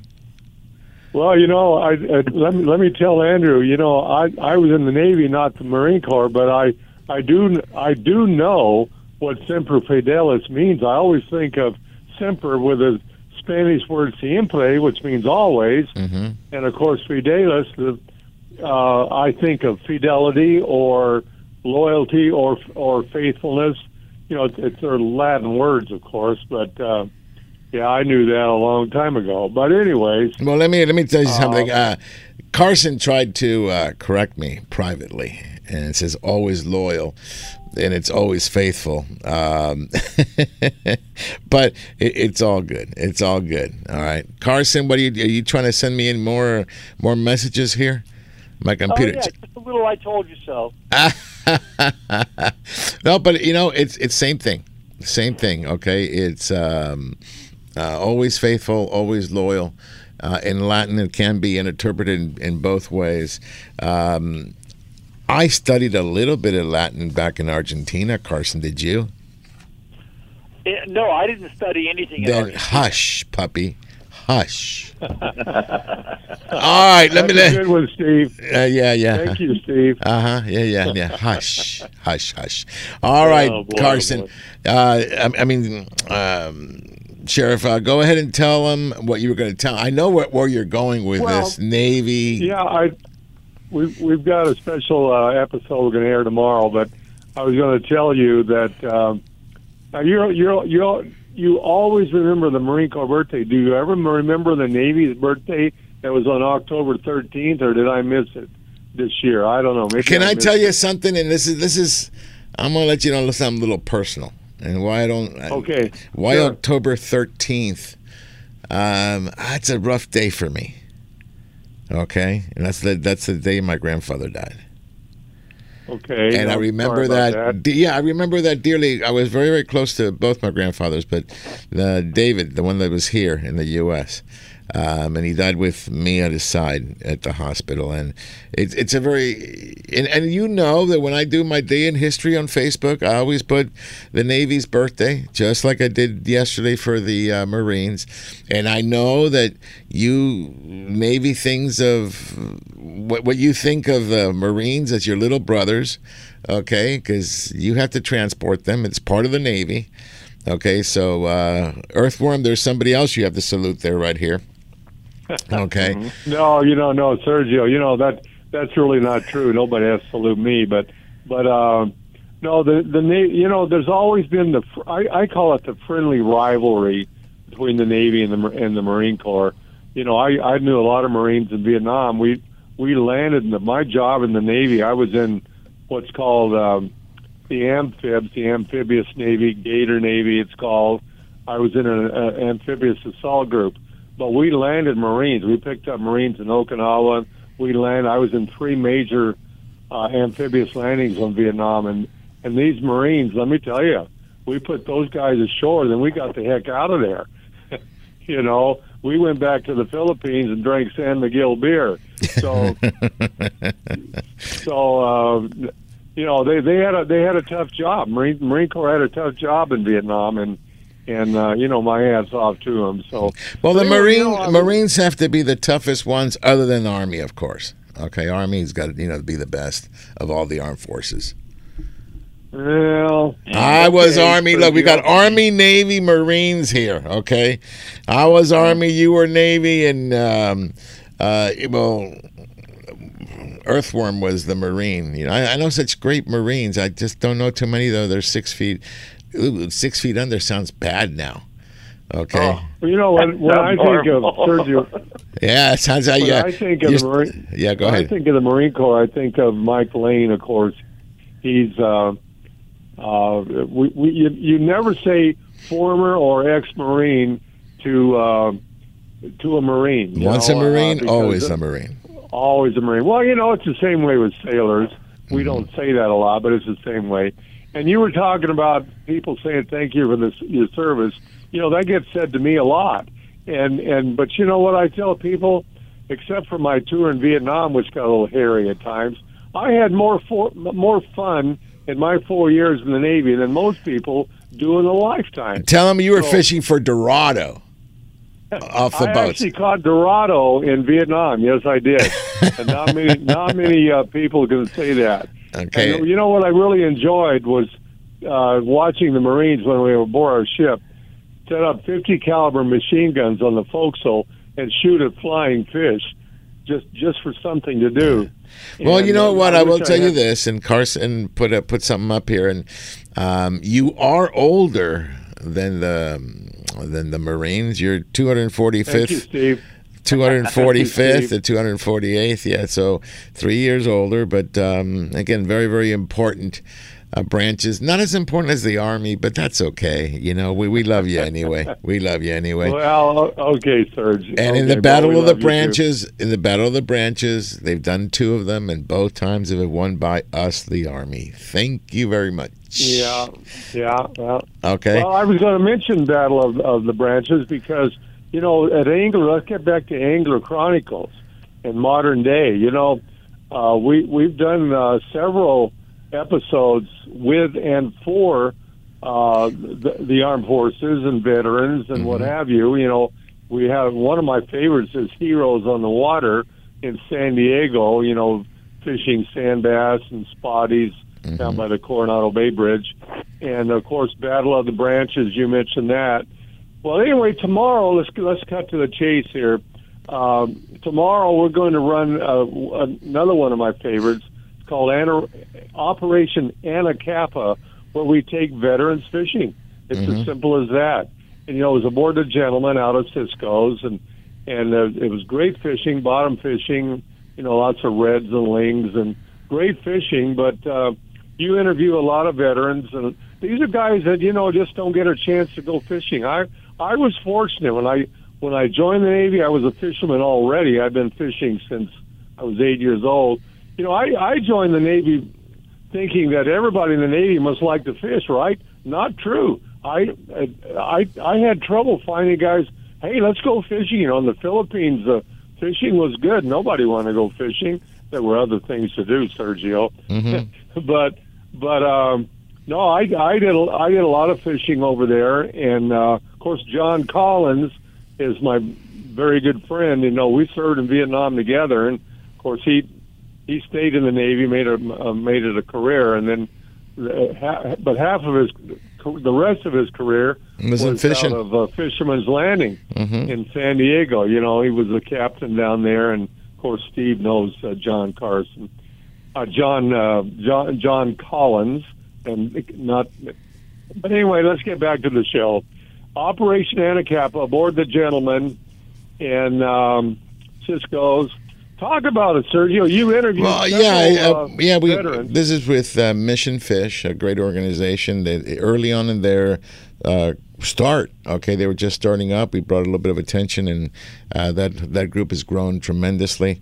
Well, you know, I, I let me let me tell Andrew. You know, I I was in the Navy, not the Marine Corps, but I I do I do know what semper fidelis means. I always think of semper with a Spanish word siempre, which means always, mm-hmm. and of course fidelis, the, uh, I think of fidelity or loyalty or or faithfulness. You know, it's, it's their Latin words, of course, but uh, yeah, I knew that a long time ago. But anyways, well, let me let me tell you something. Um, uh, Carson tried to uh, correct me privately, and it says always loyal. And it's always faithful, um, but it, it's all good. It's all good. All right, Carson, what are you? Are you trying to send me in more more messages here? My computer. Oh, yeah, just a little. I told you so. No, but you know, it's it's same thing, same thing. Okay, it's um, uh, always faithful, always loyal. Uh, in Latin, it can be interpreted in, in both ways. Um, I studied a little bit of Latin back in Argentina. Carson, did you? It, no, I didn't study anything. Then in Argentina. Hush, puppy, hush. All right, let That's me. Let, good one, Steve. Uh, yeah, yeah. Thank you, Steve. Uh huh. Yeah, yeah, yeah. Hush, hush, hush. All right, oh, boy, Carson. Boy. Uh, I, I mean, um, Sheriff, uh, go ahead and tell them what you were going to tell. I know where, where you're going with well, this Navy. Yeah, I. We've, we've got a special uh, episode we're going to air tomorrow, but I was going to tell you that um, you you you you always remember the Marine Corps birthday. Do you ever remember the Navy's birthday that was on October thirteenth, or did I miss it this year? I don't know. Maybe Can I, I tell it. you something? And this is this is I'm going to let you know something a little personal, and why I don't. Okay. Why sure. October thirteenth? Um, that's a rough day for me. Okay, and that's the that's the day my grandfather died. Okay, and I remember that, that. De- yeah, I remember that dearly. I was very, very close to both my grandfathers, but the David, the one that was here in the U S, um, and he died with me at his side at the hospital. And it's it's a very and, and you know that when I do my day in history on Facebook, I always put the Navy's birthday, just like I did yesterday for the uh, Marines. And I know that you Navy things of what what you think of the Marines as your little brothers, okay? Because you have to transport them; it's part of the Navy, okay? So, uh, Earthworm, there's somebody else you have to salute there, right here, okay? no, you know, no, Sergio, you know that that's really not true. Nobody has to salute me, but but um, no, the the you know, there's always been the I, I call it the friendly rivalry between the Navy and the and the Marine Corps. You know, I, I knew a lot of Marines in Vietnam. We we landed in the, my job in the Navy. I was in what's called um, the amphibs, the amphibious Navy, Gator Navy, it's called. I was in an amphibious assault group. But we landed Marines. We picked up Marines in Okinawa. we land. I was in three major uh, amphibious landings on Vietnam, and, and these Marines, let me tell you, we put those guys ashore, then we got the heck out of there. You know, we went back to the Philippines and drank San Miguel beer. So, so um, you know, they, they had a they had a tough job. Marine Marine Corps had a tough job in Vietnam, and and uh, you know, my hat's off to them. So, well, the Marine you know, Marines have to be the toughest ones, other than the Army, of course. Okay, Army's got to you know be the best of all the armed forces. Well, I was okay, Army. Look, we got Army, Navy, Marines here, okay? I was Army, you were Navy, and, um, uh, well, Earthworm was the Marine. You know, I, I know such great Marines. I just don't know too many, though. They're six feet. Ooh, six feet under sounds bad now, okay? Oh, well, you know, when, when I think of Sergio... Yeah, it sounds like... Yeah, I think of the Marine, yeah, go ahead. I think of the Marine Corps, I think of Mike Lane, of course. He's... Uh, Uh, we, we, you, you never say former or ex-Marine to uh, to a Marine. Once know, a Marine, uh, always a Marine. Always a Marine. Well, you know, it's the same way with sailors. We mm. don't say that a lot, but it's the same way. And you were talking about people saying thank you for this, your service. You know, that gets said to me a lot. And and But you know what I tell people? Except for my tour in Vietnam, which got a little hairy at times, I had more for, more fun in my four years in the Navy than most people do in a lifetime. Tell them you were so, fishing for Dorado off the I boats. I actually caught Dorado in Vietnam. Yes, I did. And not many, not many uh, people can say that. Okay. And, you know what I really enjoyed was uh, watching the Marines when we were aboard our ship set up fifty caliber machine guns on the forecastle and shoot at flying fish. Just, just for something to do. Well, and, you know what? I, I will tell I you this, and Carson put up, put something up here, and um, you are older than the than the Marines. You're two hundred forty-fifth. Thank you, Steve. two hundred forty-fifth and two hundred forty-eighth. Yeah, so three years older, but um, again, very, very important uh, branches. Not as important as the Army, but that's okay. You know, we, we love you anyway. We love you anyway. Well, okay, Serge. And okay, in the Battle well, we of the Branches, in the Battle of the Branches, they've done two of them, and both times have been won by us, the Army. Thank you very much. Yeah, yeah. Well, okay. Well, I was going to mention Battle of, of the Branches because, you know, at Angler, let's get back to Angler Chronicles in modern day. You know, uh, we, we've done uh, several episodes with and for uh, the, the armed forces and veterans and mm-hmm. what have you. You know, we have one of my favorites is Heroes on the Water in San Diego, you know, fishing sand bass and spotties mm-hmm. down by the Coronado Bay Bridge. And, of course, Battle of the Branches, you mentioned that. Well, anyway, tomorrow, let's let's cut to the chase here. Um, tomorrow we're going to run uh, another one of my favorites. It's called Ana- Operation Anacapa, where we take veterans fishing. It's mm-hmm. as simple as that. And, you know, it was aboard a gentleman out of Cisco's, and, and uh, it was great fishing, bottom fishing, you know, lots of reds and lings, and great fishing. But uh, you interview a lot of veterans, and these are guys that, you know, just don't get a chance to go fishing. I... I was fortunate when I when I joined the Navy. I was a fisherman already. I've been fishing since I was eight years old. You know, I, I joined the Navy thinking that everybody in the Navy must like to fish, right? Not true. I I I had trouble finding guys. Hey, let's go fishing. You know, in the Philippines, the fishing was good. Nobody wanted to go fishing. There were other things to do, Sergio. Mm-hmm. but but um, no, I I did I did a lot of fishing over there, and. Uh, Of course, John Collins is my very good friend. You know, we served in Vietnam together, and of course, he he stayed in the Navy, made a uh, made it a career, and then uh, ha- but half of his the rest of his career was, was fishing. out of uh, Fisherman's Landing mm-hmm. in San Diego. You know, he was the captain down there, and of course, Steve knows uh, John Carson, uh, John uh, John John Collins, and not. But anyway, let's get back to the show. Operation Anacapa aboard the gentleman in um, Cisco's. Talk about it, Sergio. You interviewed well, several, yeah, uh, uh, yeah. We veterans. This is with uh, Mission Fish, a great organization. That early on in their uh, start. Okay, they were just starting up. We brought a little bit of attention, and uh, that that group has grown tremendously.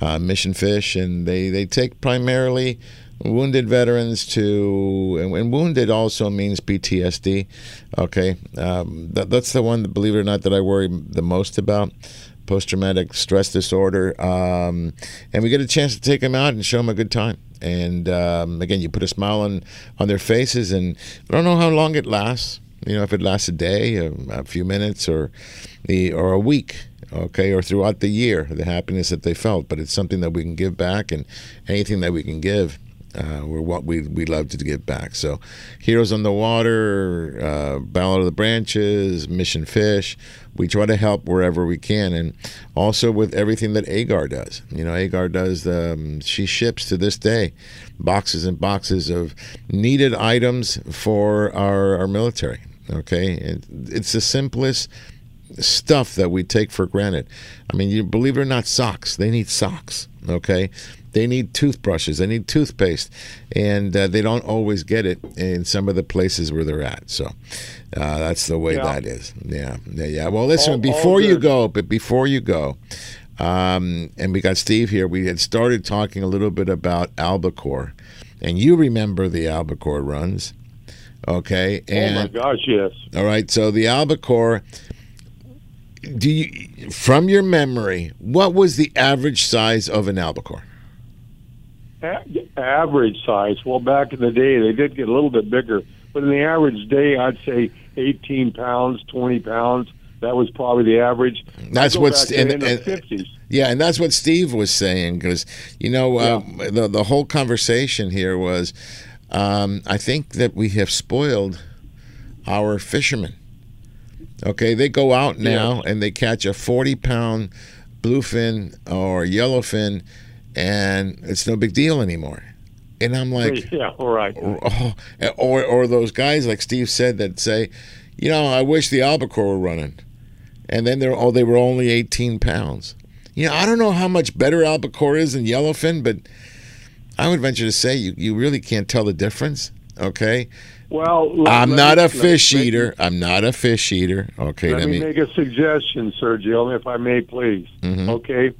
Uh, Mission Fish, and they, they take primarily wounded veterans to, and, and wounded also means P T S D. Okay, um, that, that's the one, believe it or not, that I worry the most about. Post-traumatic stress disorder, um, and we get a chance to take them out and show them a good time. And um, again, you put a smile on, on their faces, and I don't know how long it lasts. You know, if it lasts a day, or a few minutes, or the or a week, okay, or throughout the year, the happiness that they felt. But it's something that we can give back, and anything that we can give, uh, we're what we we love to give back. So, Heroes on the Water, uh, Ballad of the Branches, Mission Fish. We try to help wherever we can, and also with everything that Agar does. You know, Agar does, um, she ships to this day boxes and boxes of needed items for our, our military, okay? It, it's the simplest stuff that we take for granted. I mean, you believe it or not, socks. They need socks, okay? They need toothbrushes. They need toothpaste. And uh, they don't always get it in some of the places where they're at. So uh, that's the way yeah. that is. Yeah. Yeah. yeah. Well, listen, all, before all you go, but before you go, um, and we got Steve here, we had started talking a little bit about albacore. And you remember the albacore runs, okay? And, oh, my gosh, yes. All right. So the albacore... Do you, from your memory, what was the average size of an albacore? A- average size. Well, back in the day, they did get a little bit bigger, but in the average day, I'd say eighteen pounds, twenty pounds. That was probably the average. That's what's in the fifties. Yeah, and that's what Steve was saying, because you know uh, yeah. the the whole conversation here was, um, I think that we have spoiled our fishermen. Okay, they go out now yeah. and they catch a forty-pound bluefin or yellowfin, and it's no big deal anymore. And I'm like, yeah, all right. Or, or or those guys, like Steve said, that say, you know, I wish the albacore were running, and then they're oh, they were only eighteen pounds. You know, I don't know how much better albacore is than yellowfin, but I would venture to say you, you really can't tell the difference. Okay. Well, I'm not a fish eater. I'm not a fish eater. Okay. Let me make a suggestion, Sergio, if I may, please. Mm-hmm. Okay.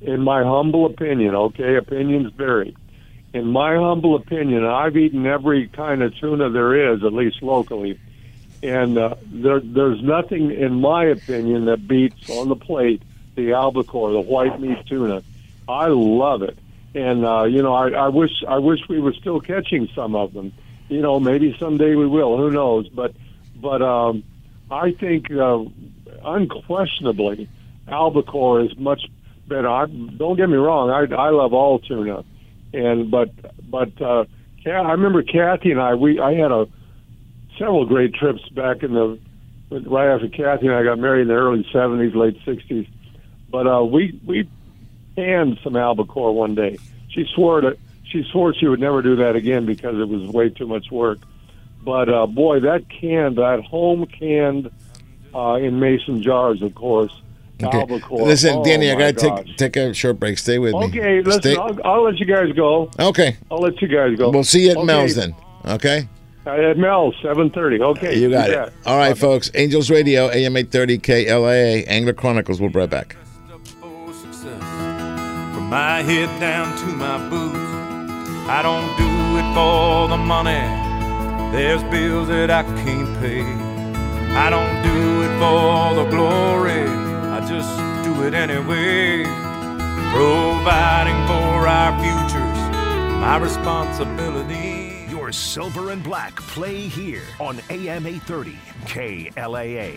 In my humble opinion, okay, opinions vary. In my humble opinion, I've eaten every kind of tuna there is, at least locally, and uh, there, there's nothing, in my opinion, that beats on the plate the albacore, the white meat tuna. I love it, and uh, you know, I, I wish I wish we were still catching some of them. You know, maybe someday we will. Who knows? But, but um, I think uh, unquestionably, albacore is much better. I, don't get me wrong. I, I love all tuna, and but but uh, I remember Kathy and I. We I had a several great trips back in the right after Kathy and I got married in the early seventies, late sixties. But uh, we we canned some albacore one day. She swore to. She swore she would never do that again because it was way too much work. But, uh, boy, that canned, that home canned uh, in mason jars, of course, okay. albacore. Listen, oh, Danny, I got to take, take a short break. Stay with okay, me. Okay, listen, Stay. I'll, I'll let you guys go. Okay. I'll let you guys go. We'll see you at okay. Mel's then, okay? At Mel's, seven thirty. Okay. You got yeah. it. All right, okay. folks, Angels Radio, A M eight thirty K L A A, Angler Chronicles. We'll be right back. From my head down to my boots. I don't do it for the money. There's bills that I can't pay. I don't do it for the glory. I just do it anyway. Providing for our futures, my responsibility. Your Silver and Black play here on A M eight thirty K L A A.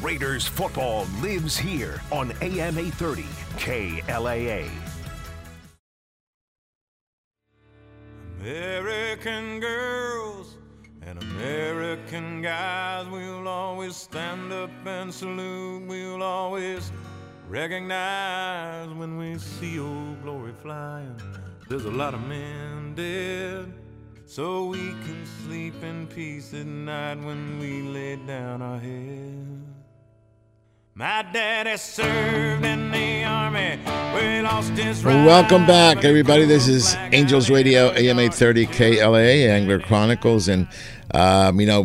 Raiders football lives here on A M eight thirty K L A A. American girls and American guys, we'll always stand up and salute. We'll always recognize when we see old glory flying. There's a lot of men dead, so we can sleep in peace at night when we lay down our heads. My daddy served in the army. We lost his right. Welcome back, everybody. This is Angels Radio, A M eight thirty K L A, Angler Chronicles. And, um, you know,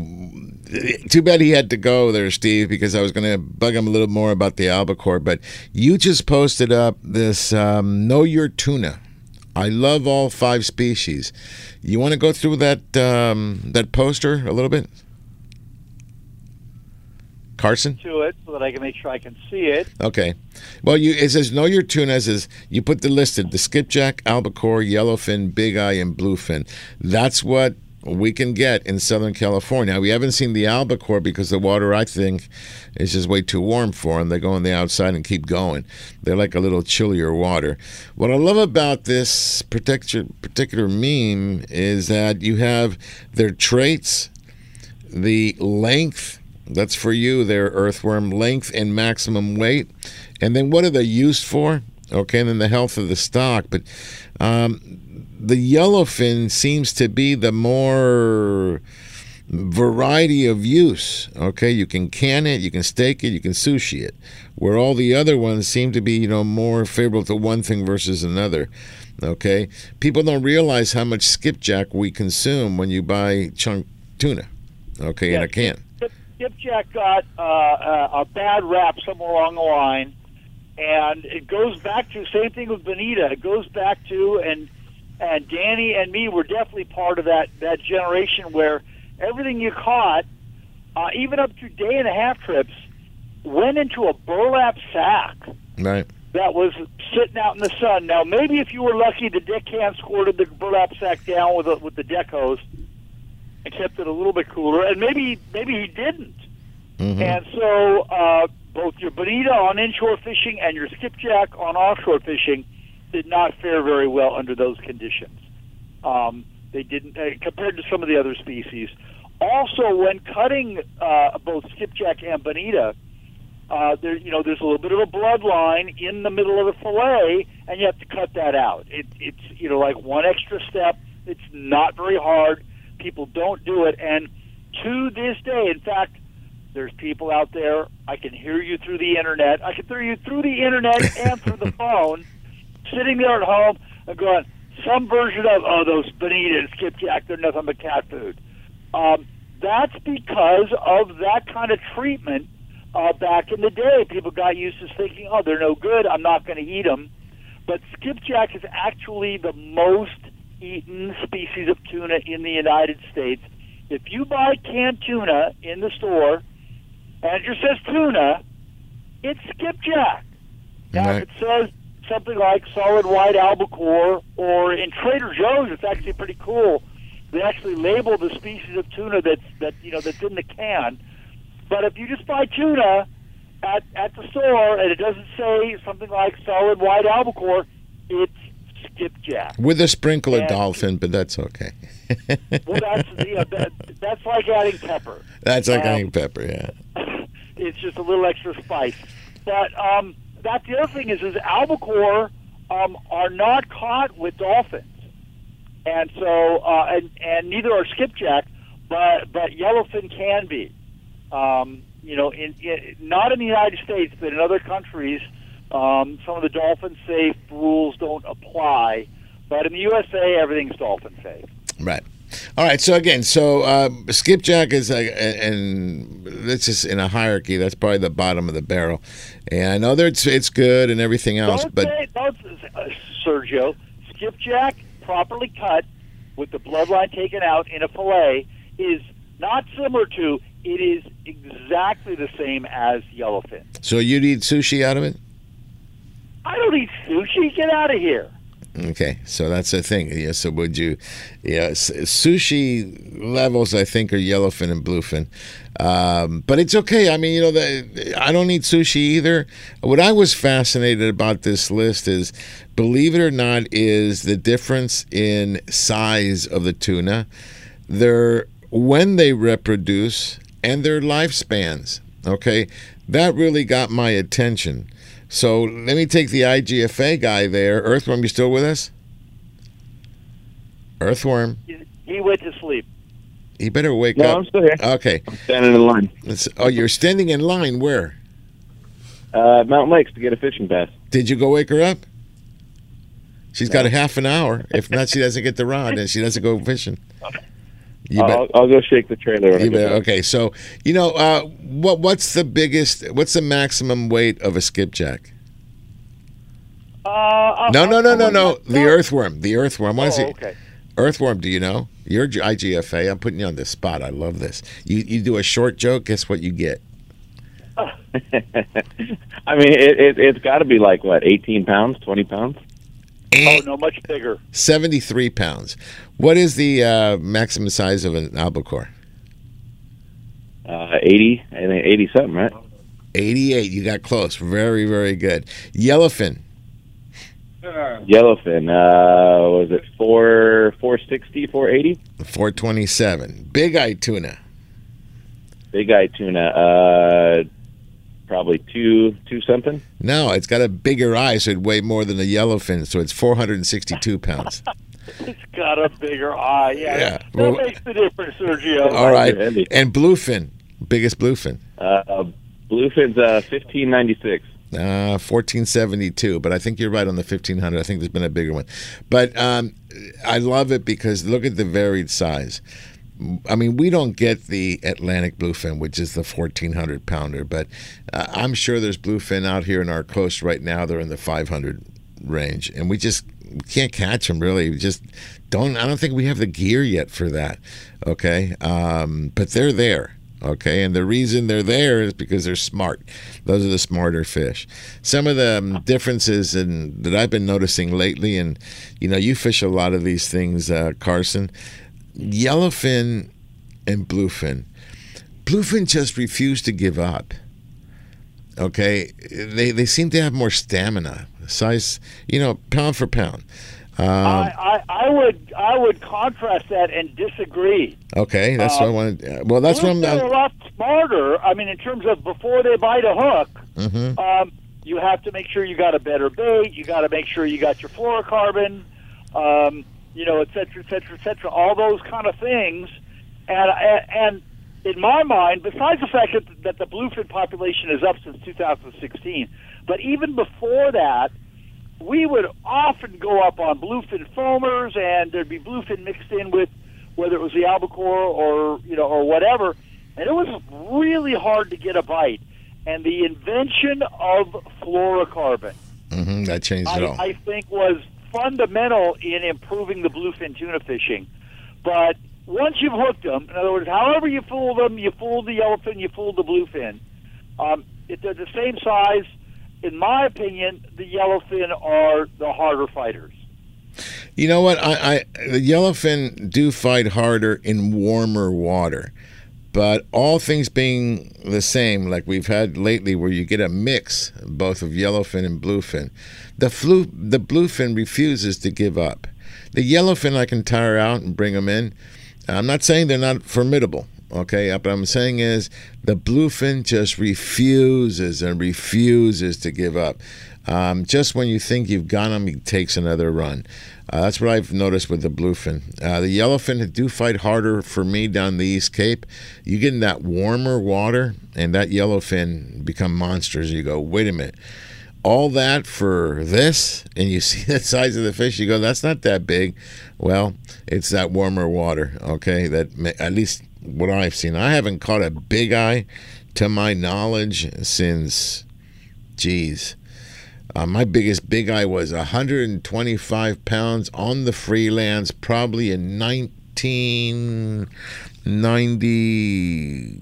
too bad he had to go there, Steve, because I was going to bug him a little more about the albacore. But you just posted up this um, Know Your Tuna. I love all five species. You want to go through that, um, that poster a little bit? Carson? To it so that I can make sure I can see it. Okay. Well, you, it says Know Your Tuna. It says you put the listed, the skipjack, albacore, yellowfin, big eye, and bluefin. That's what we can get in Southern California. Now, we haven't seen the albacore because the water, I think, is just way too warm for them. They go on the outside and keep going. They're like a little chillier water. What I love about this particular, particular meme is that you have their traits, the length. That's for you there, earthworm, length and maximum weight. And then what are they used for? Okay, and then the health of the stock. But um, the yellowfin seems to be the more variety of use. Okay, you can can it, you can steak it, you can sushi it. Where all the other ones seem to be, you know, more favorable to one thing versus another. Okay, people don't realize how much skipjack we consume when you buy chunk tuna, okay, yes, in a can. Skipjack got uh, a, a bad rap somewhere along the line, and it goes back to same thing with bonita. It goes back to and and Danny and me were definitely part of that that generation where everything you caught, uh, even up to day and a half trips, went into a burlap sack. Right. That was sitting out in the sun. Now maybe if you were lucky, the deckhand squirted the burlap sack down with a, with the deck hose. I kept it a little bit cooler, and maybe maybe he didn't. Mm-hmm. And so uh, both your bonita on inshore fishing and your skipjack on offshore fishing did not fare very well under those conditions. Um, they didn't uh, compared to some of the other species. Also, when cutting uh, both skipjack and bonita, uh, there you know there's a little bit of a bloodline in the middle of the fillet, and you have to cut that out. It, it's you know like one extra step. It's not very hard. People don't do it, and to this day, in fact, there's people out there. I can hear you through the internet. I can hear you through the internet and through the phone, sitting there at home and going, some version of, oh, those bonita and skipjack, they're nothing but cat food. Um, that's because of that kind of treatment uh, back in the day. People got used to thinking, oh, they're no good. I'm not going to eat them. But skipjack is actually the most eaten species of tuna in the United States. If you buy canned tuna in the store and it just says tuna, it's skipjack. Now, right. If it says something like solid white albacore, or in Trader Joe's, it's actually pretty cool. They actually label the species of tuna that's that you know that's in the can. But if you just buy tuna at at the store and it doesn't say something like solid white albacore, it's skipjack. With a sprinkle of dolphin, but that's okay. Well, that's, you know, that, that's like adding pepper. That's like um, adding pepper, yeah. it's just a little extra spice. But um, that's the other thing is, is albacore um, are not caught with dolphins, and so uh, and and neither are skipjack, but but yellowfin can be. Um, you know, in, in, not in the United States, but in other countries, um, some of the dolphin-safe rules don't apply. But in the U S A, everything's dolphin-safe. Right. All right. So again, so uh, skipjack is, uh, and this is in a hierarchy. That's probably the bottom of the barrel. And I know that it's it's good and everything else, don't but say, don't, uh, Sergio, skipjack properly cut with the bloodline taken out in a fillet is not similar to. It is exactly the same as yellowfin. So you'd eat sushi out of it? I don't eat sushi. Get out of here. Okay, so that's the thing. Yeah, so would you? Yeah, sushi levels I think are yellowfin and bluefin, um, but it's okay. I mean, you know, the, I don't eat sushi either. What I was fascinated about this list is, believe it or not, is the difference in size of the tuna, their when they reproduce, and their lifespans. Okay, that really got my attention. So let me take the I G F A guy there. Earthworm, you still with us? Earthworm. He went to sleep. He better wake no, up. No, I'm still here. Okay. I'm standing in line. Let's, oh, you're standing in line where? Uh, Mountain Lakes to get a fishing bass. Did you go wake her up? She's no. got a half an hour. If not, she doesn't get the rod and she doesn't go fishing. You I'll, I'll go shake the trailer. You bet. Okay, so you know uh, what? What's the biggest? What's the maximum weight of a skipjack? Uh, no, no, no, no, no. The earthworm. The earthworm. What is it? Okay. Earthworm. Do you know? You're I G F A. I'm putting you on the spot. I love this. You you do a short joke. Guess what you get? Oh. I mean, it, it, it's got to be like what, eighteen pounds, twenty pounds. Oh, no, much bigger. seventy-three pounds. What is the uh, maximum size of an albacore? Uh, eighty, I think eighty-something, right? eighty-eight. You got close. Very, very good. Yellowfin. Uh, Yellowfin. Uh, was it four, four sixty, four eighty? four twenty-seven. Big-eye tuna. Big-eye tuna. Uh... Probably two, two something. No, it's got a bigger eye, so it weighed more than a yellowfin. So it's four hundred and sixty-two pounds. It's got a bigger eye. Yeah, yeah. That well, makes the difference, Sergio. All right, and bluefin, biggest bluefin. Uh, bluefin's uh, fifteen ninety-six. Uh, fourteen seventy-two. But I think you're right on the fifteen hundred. I think there's been a bigger one, but um, I love it because look at the varied size. I mean, we don't get the Atlantic bluefin, which is the fourteen hundred pounder, but uh, I'm sure there's bluefin out here in our coast right now. They're in the five hundred range, and we just can't catch them, really. We just don't. I don't think we have the gear yet for that, okay? Um, but they're there, okay? And the reason they're there is because they're smart. Those are the smarter fish. Some of the differences in, that I've been noticing lately, and, you know, you fish a lot of these things, uh, Carson, yellowfin and bluefin. Bluefin just refuse to give up. Okay, they they seem to have more stamina. Size, you know, pound for pound. Um, I, I I would I would contrast that and disagree. Okay, that's um, what I wanted. Well, that's what I'm. They're a lot smarter. I mean, in terms of before they bite a hook, mm-hmm. um, you have to make sure you got a better bait. You got to make sure you got your fluorocarbon. Um, You know, et cetera, et cetera, et cetera, all those kind of things. And, and in my mind, besides the fact that, that the bluefin population is up since two thousand sixteen, but even before that, we would often go up on bluefin foamers, and there'd be bluefin mixed in with whether it was the albacore or, you know, or whatever. And it was really hard to get a bite. And the invention of fluorocarbon. Mm-hmm, that changed I, it all. I think was fundamental in improving the bluefin tuna fishing. But once you've hooked them, in other words, however you fool them, you fool the yellowfin, you fool the bluefin. Um, if they're the same size, in my opinion, the yellowfin are the harder fighters. You know what? I, I the yellowfin do fight harder in warmer water. But all things being the same, like we've had lately where you get a mix both of yellowfin and bluefin, the, flu, the bluefin refuses to give up. The yellowfin I can tire out and bring them in. I'm not saying they're not formidable, Okay, what I'm saying is the bluefin just refuses and refuses to give up. Um, just when you think you've got him, he takes another run. Uh, that's what I've noticed with the bluefin. Uh, the yellowfin do fight harder for me down the East Cape. You get in that warmer water, and that yellowfin become monsters. You go, wait a minute. All that for this, and you see the size of the fish, you go, that's not that big. Well, it's that warmer water, okay? That at least what I've seen. I haven't caught a big eye, to my knowledge, since, geez. Uh, my biggest big eye was one hundred twenty-five pounds on the Freelands, probably in nineteen ninety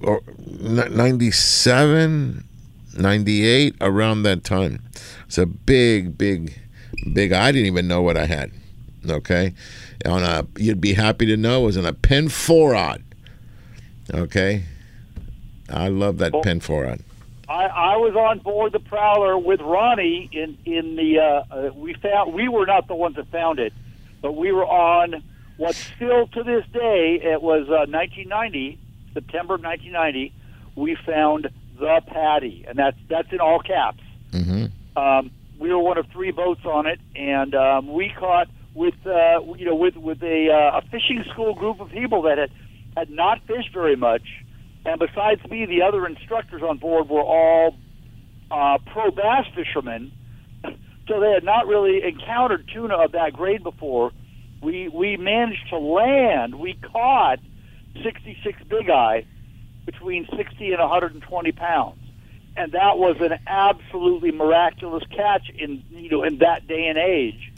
or ninety-seven. ninety-eight, around that time. It's a big, big, big. I didn't even know what I had. Okay, on a you'd be happy to know it was on a pen four odd. Okay, I love that well, pen four odd. I, I was on board the Prowler with Ronnie in in the. Uh, we found we were not the ones that found it, but we were on what still to this day. It was uh, nineteen ninety, September of nineteen ninety. We found the Patty, and that's that's in all caps. Mm-hmm. Um, we were one of three boats on it, and um, we caught with uh, you know with with a, uh, a fishing school group of people that had had not fished very much, and besides me, the other instructors on board were all uh, pro bass fishermen, so they had not really encountered tuna of that grade before. We we managed to land. We caught sixty-six big eye, between sixty and one hundred twenty pounds, and that was an absolutely miraculous catch in you know in that day and age,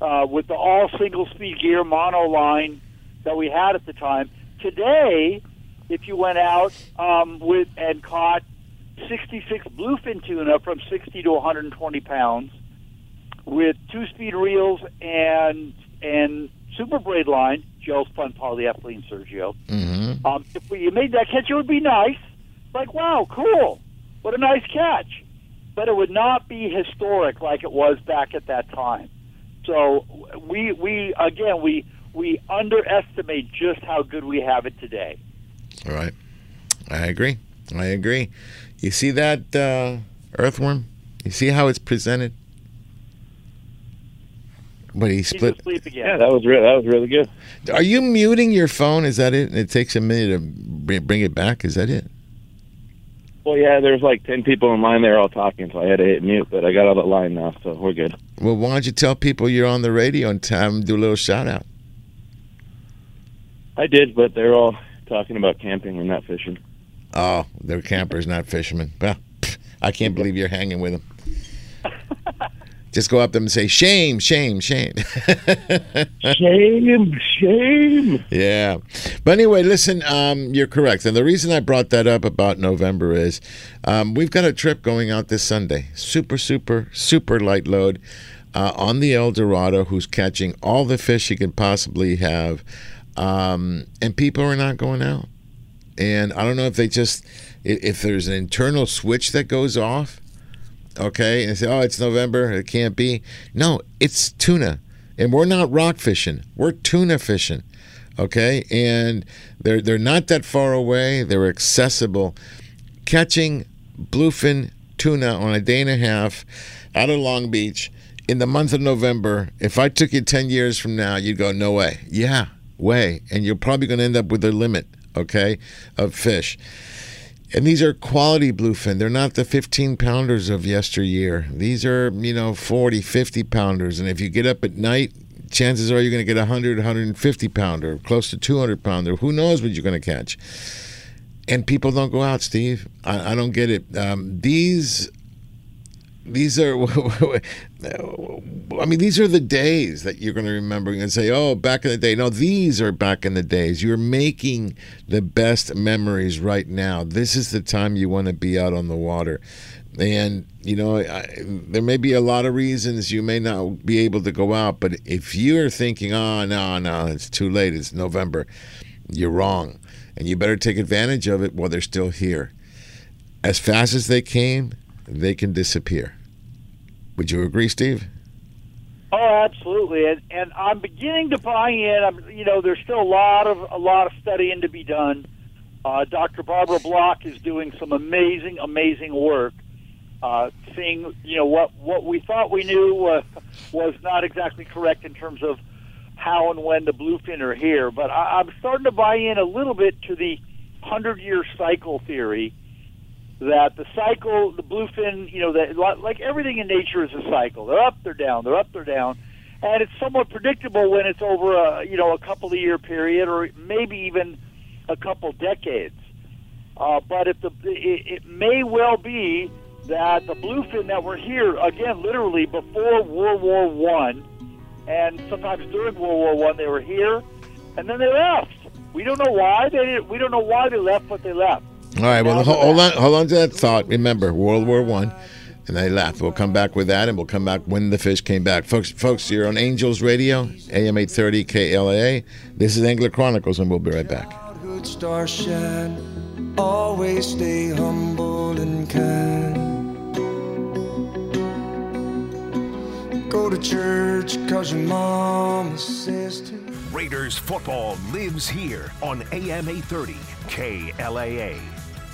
uh, with the all single speed gear mono line that we had at the time. Today, if you went out um, with and caught sixty-six bluefin tuna from sixty to one hundred twenty pounds with two speed reels and and super braid line, Joe spun polyethylene, Sergio. Mm-hmm. Um, if we, you made that catch, it would be nice. Like, wow, cool. What a nice catch. But it would not be historic like it was back at that time. So we, we again, we we underestimate just how good we have it today. All right. I agree. I agree. You see that uh, earthworm? You see how it's presented? But he split. Yeah, that was real. That was really good. Are you muting your phone? Is that it? It takes a minute to bring it back. Is that it? Well, yeah. There's like ten people in line. They're all talking, so I had to hit mute. But I got out of line now, so we're good. Well, why don't you tell people you're on the radio and have them do a little shout out? I did, but they're all talking about camping and not fishing. Oh, they're campers, not fishermen. Well, I can't believe you're hanging with them. Just go up to them and say, shame, shame, shame. Shame, shame. Yeah. But anyway, listen, um, you're correct. And the reason I brought that up about November is um, we've got a trip going out this Sunday. Super, super, super light load uh, on the El Dorado, who's catching all the fish he can possibly have. Um, and people are not going out. And I don't know if they just, if there's an internal switch that goes off. Okay, and say, oh, it's November, it can't be. No, it's tuna. And we're not rock fishing, we're tuna fishing. Okay, and they're they're not that far away, they're accessible. Catching bluefin tuna on a day and a half out of Long Beach in the month of November, if I took you ten years from now, you'd go, no way. Yeah, way. And you're probably going to end up with a limit, okay, of fish. And these are quality bluefin. They're not the fifteen-pounders of yesteryear. These are, you know, forty, fifty-pounders. And if you get up at night, chances are you're going to get a one hundred, one hundred fifty-pounder, close to two hundred pounder. Who knows what you're going to catch? And people don't go out, Steve. I, I don't get it. Um, these, these are, I mean, these are the days that you're going to remember and say, oh, back in the day. No, these are back in the days. You're making the best memories right now. This is the time you want to be out on the water. And, you know, I, there may be a lot of reasons you may not be able to go out, but if you're thinking, oh, no, no, it's too late, it's November, you're wrong. And you better take advantage of it while they're still here. As fast as they came, they can disappear. Would you agree, Steve? Oh, absolutely, and, and I'm beginning to buy in. I'm, you know, there's still a lot of a lot of studying to be done. Uh, Doctor Barbara Block is doing some amazing, amazing work. Uh, seeing, you know, what what we thought we knew uh, was not exactly correct in terms of how and when the bluefin are here. But I, I'm starting to buy in a little bit to the hundred-year cycle theory. That the cycle, the bluefin, you know, that like everything in nature is a cycle. They're up, they're down, they're up, they're down, and it's somewhat predictable when it's over a you know a couple of year period or maybe even a couple decades. Uh, but if the it, it may well be that the bluefin that were here again, literally before World War One, and sometimes during World War One, they were here, and then they left. We don't know why they didn't, we don't know why they left, but they left. All right, well, hold on, hold on to that thought. Remember, World War One, and they left. We'll come back with that, and we'll come back when the fish came back. Folks, folks, you're on Angels Radio, A M eight thirty K L A A. This is Angler Chronicles, and we'll be right back. Childhood star shine, always stay humble and kind. Go to church because your mama says to. Raiders football lives here on A M eight thirty K L A A.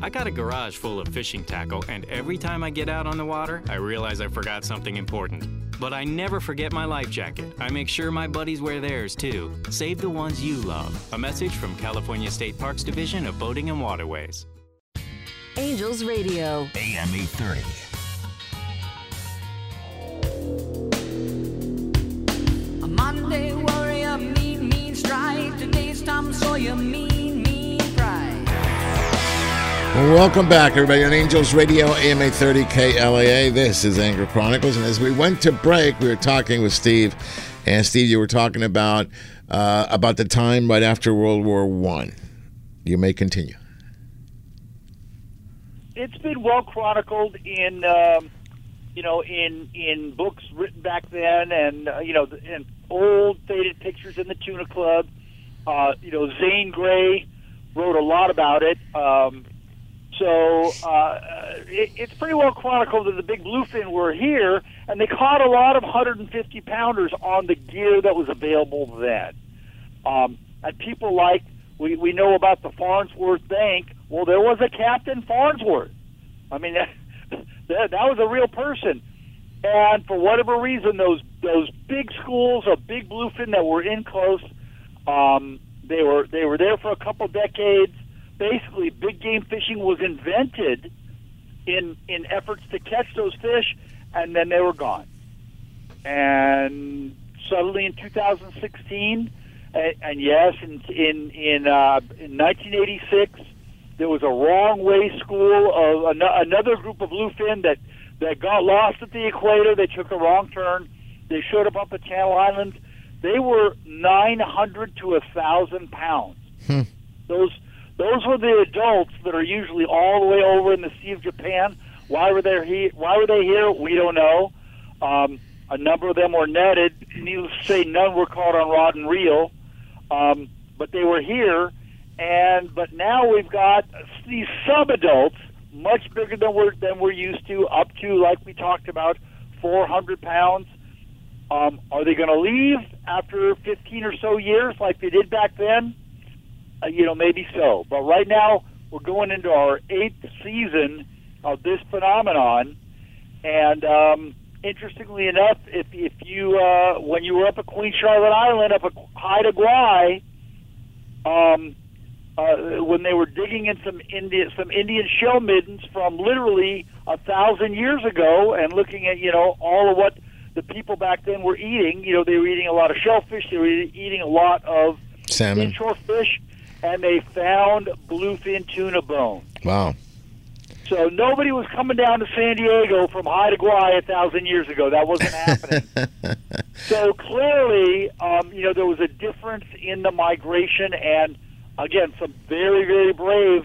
I got a garage full of fishing tackle, and every time I get out on the water, I realize I forgot something important. But I never forget my life jacket. I make sure my buddies wear theirs, too. Save the ones you love. A message from California State Parks Division of Boating and Waterways. Angels Radio. A M eight thirty. A Monday warrior, mean, mean strike. Today's Tom Sawyer, mean, mean pride. Welcome back, everybody, on Angels Radio, A M eight thirty K L A A. This is Angler Chronicles, and as we went to break, we were talking with Steve, and Steve, you were talking about uh, about the time right after World War One. You may continue. It's been well chronicled in um, you know in in books written back then, and uh, you know, and old faded pictures in the Tuna Club. Uh, you know, Zane Grey wrote a lot about it. Um, So uh, it, it's pretty well chronicled that the big bluefin were here, and they caught a lot of one hundred fifty pounders on the gear that was available then. Um, and people like, we, we know about the Farnsworth Bank. Well, there was a Captain Farnsworth. I mean, that, that, that was a real person. And for whatever reason, those those big schools of big bluefin that were in close, um, they were they were there for a couple decades. Basically, big game fishing was invented in in efforts to catch those fish, and then they were gone. And suddenly, in two thousand sixteen, and, and yes, in in in, uh, in nineteen eighty-six, there was a wrong way school of an, another group of bluefin that that got lost at the equator. They took a wrong turn. They showed up up the Channel Islands. They were nine hundred to one thousand pounds. Hmm. Those. Those were the adults that are usually all the way over in the Sea of Japan. Why were they here? Why were they here? We don't know. Um, a number of them were netted. Needless to say, none were caught on rod and reel. Um, but they were here, And but now we've got these sub-adults, much bigger than we're than we're used to, up to, like we talked about, four hundred pounds. Um, are they going to leave after fifteen or so years, like they did back then? Uh, you know, maybe so. But right now, we're going into our eighth season of this phenomenon, and um, interestingly enough, if if you uh, when you were up at Queen Charlotte Island, up at Haida Gwaii, um, uh, when they were digging in some Indian some Indian shell middens from literally a thousand years ago, and looking at you know all of what the people back then were eating, you know they were eating a lot of shellfish, they were eating a lot of salmon, inshore fish, and they found bluefin tuna bone. Wow. So nobody was coming down to San Diego from Haida Gwaii a thousand years ago. That wasn't happening. So clearly, um, you know, there was a difference in the migration, and again, some very, very brave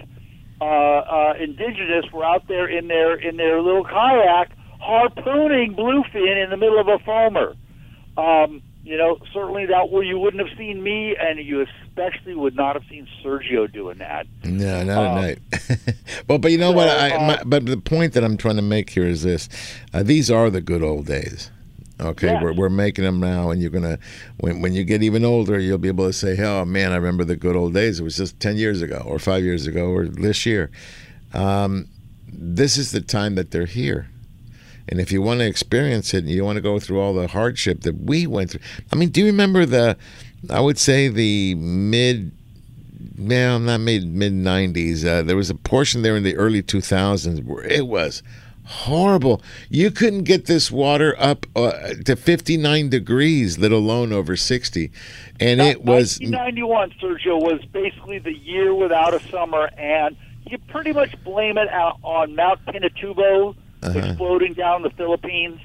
uh, uh, indigenous were out there in their in their little kayak harpooning bluefin in the middle of a foamer. Um, you know, certainly that where you wouldn't have seen me, and you especially would not have seen Sergio doing that. No, not um, at night. Well, but you know so, what? I, uh, my, but the point that I'm trying to make here is this: uh, these are the good old days. Okay, yes. we're we're making them now, and you're gonna when when you get even older, you'll be able to say, "Oh man, I remember the good old days. It was just ten years ago, or five years ago, or this year." Um, this is the time that they're here. And if you want to experience it and you want to go through all the hardship that we went through. I mean, do you remember the, I would say the mid, no, not mid, mid-nineties. Uh, there was a portion there in the early two thousands where it was horrible. You couldn't get this water up uh, to fifty-nine degrees, let alone over sixty. And now, it was... nineteen ninety-one, Sergio, was basically the year without a summer. And you pretty much blame it out on Mount Pinatubo, Uh-huh. exploding down the Philippines.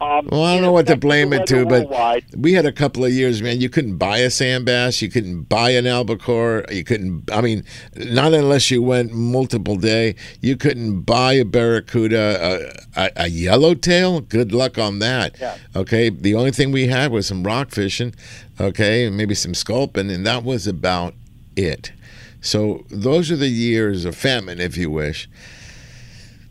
Um, well, I don't know what to blame it to, but worldwide. We had a couple of years, man. You couldn't buy a sand bass, you couldn't buy an albacore, you couldn't. I mean, not unless you went multiple day. You couldn't buy a barracuda, a, a, a yellowtail. Good luck on that. Yeah. Okay, the only thing we had was some rock fishing, okay, and maybe some sculpin, and that was about it. So those are the years of famine, if you wish,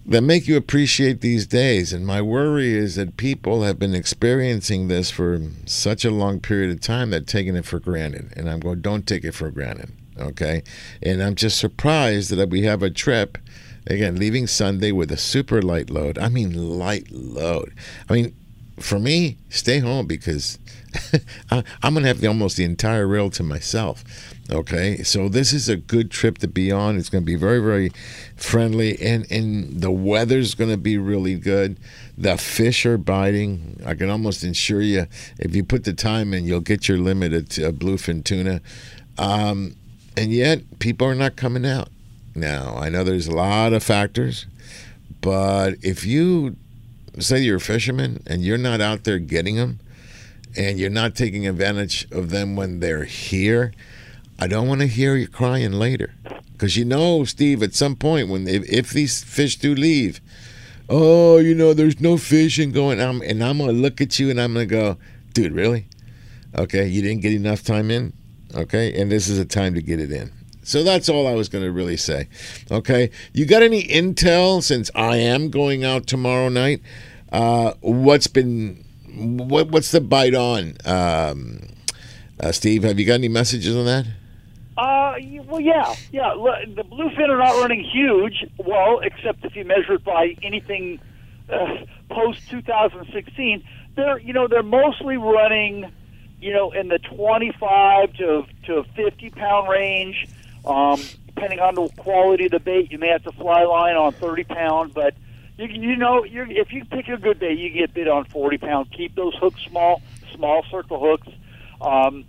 that make you appreciate these days. And my worry is that people have been experiencing this for such a long period of time that taking it for granted. And I'm going, don't take it for granted, okay? And I'm just surprised that we have a trip, again, leaving Sunday with a super light load. I mean, light load. I mean, for me, stay home because I'm going to have the, almost the entire rail to myself. Okay, so this is a good trip to be on. It's going to be very, very friendly, and, and the weather's going to be really good. The fish are biting. I can almost assure you, if you put the time in, you'll get your limit of uh, bluefin tuna. Um, and yet, people are not coming out. Now, I know there's a lot of factors, but if you say you're a fisherman and you're not out there getting them, and you're not taking advantage of them when they're here, I don't want to hear you crying later, because you know, Steve, at some point when if, if these fish do leave, oh, you know, there's no fishing going on, and I'm gonna look at you and I'm gonna go, dude, really? Okay, you didn't get enough time in, okay, and this is a time to get it in. So that's all I was gonna really say. Okay, you got any intel since I am going out tomorrow night? Uh, what's been what what's the bite on? Um, uh, Steve, have you got any messages on that? Uh, well, yeah, yeah. The bluefin are not running huge. Well, except if you measure it by anything uh, post two thousand sixteen, they're you know they're mostly running, you know, in the twenty-five to to fifty pound range. Um, depending on the quality of the bait, you may have to fly line on thirty pound, but you you know you're, if you pick a good bait, you can get bit on forty pound. Keep those hooks small, small circle hooks. Um,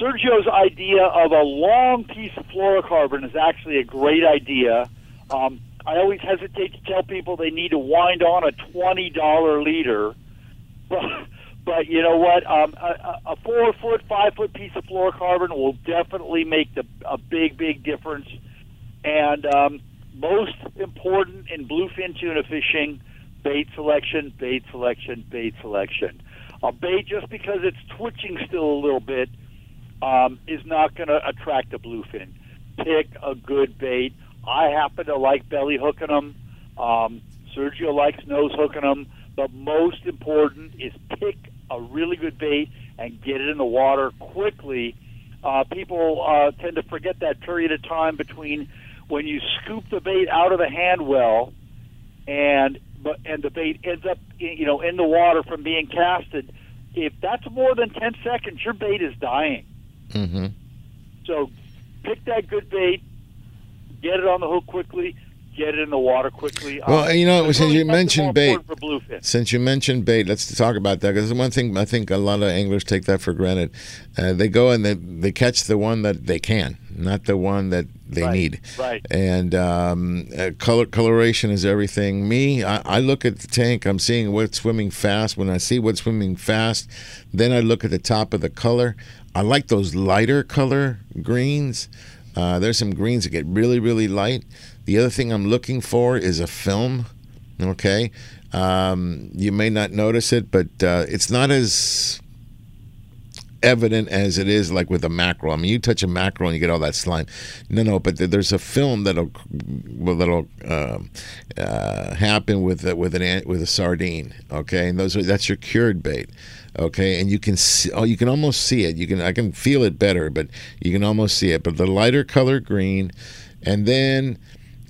Sergio's idea of a long piece of fluorocarbon is actually a great idea. Um, I always hesitate to tell people they need to wind on a twenty dollar leader, but, but you know what? Um, a, a four-foot, five-foot piece of fluorocarbon will definitely make the, a big, big difference. And um, most important in bluefin tuna fishing, bait selection, bait selection, bait selection. A bait, just because it's twitching still a little bit, um, is not going to attract a bluefin. pick a good bait. I happen to like belly hooking them. Um, Sergio likes nose hooking them. But most important is pick a really good bait and get it in the water quickly. Uh, people uh, tend to forget that period of time between when you scoop the bait out of the hand well and but, and the bait ends up you know in the water from being casted. If that's more than ten seconds, your bait is dying. Mm-hmm. So pick that good bait, get it on the hook quickly, get it in the water quickly. Well, um, you know, since really you mentioned bait, since you mentioned bait, let's talk about that, because one thing I think a lot of anglers take that for granted. Uh, they go and they, they catch the one that they can, not the one that they right. need. Right. And um, uh, color coloration is everything. Me, I, I look at the tank. I'm seeing what's swimming fast. When I see what's swimming fast, then I look at the top of the color. I like those lighter color greens. Uh, there's some greens that get really, really light. The other thing I'm looking for is a film, okay? Um, you may not notice it, but uh, it's not as evident as it is like with a mackerel. I mean, you touch a mackerel and you get all that slime. No, no, but th there's a film that'll well, that'll uh, uh, happen with uh, with an with a sardine, okay? And those are, that's your cured bait, okay? And you can see, oh, you can almost see it. You can I can feel it better, but you can almost see it. But the lighter color green, and then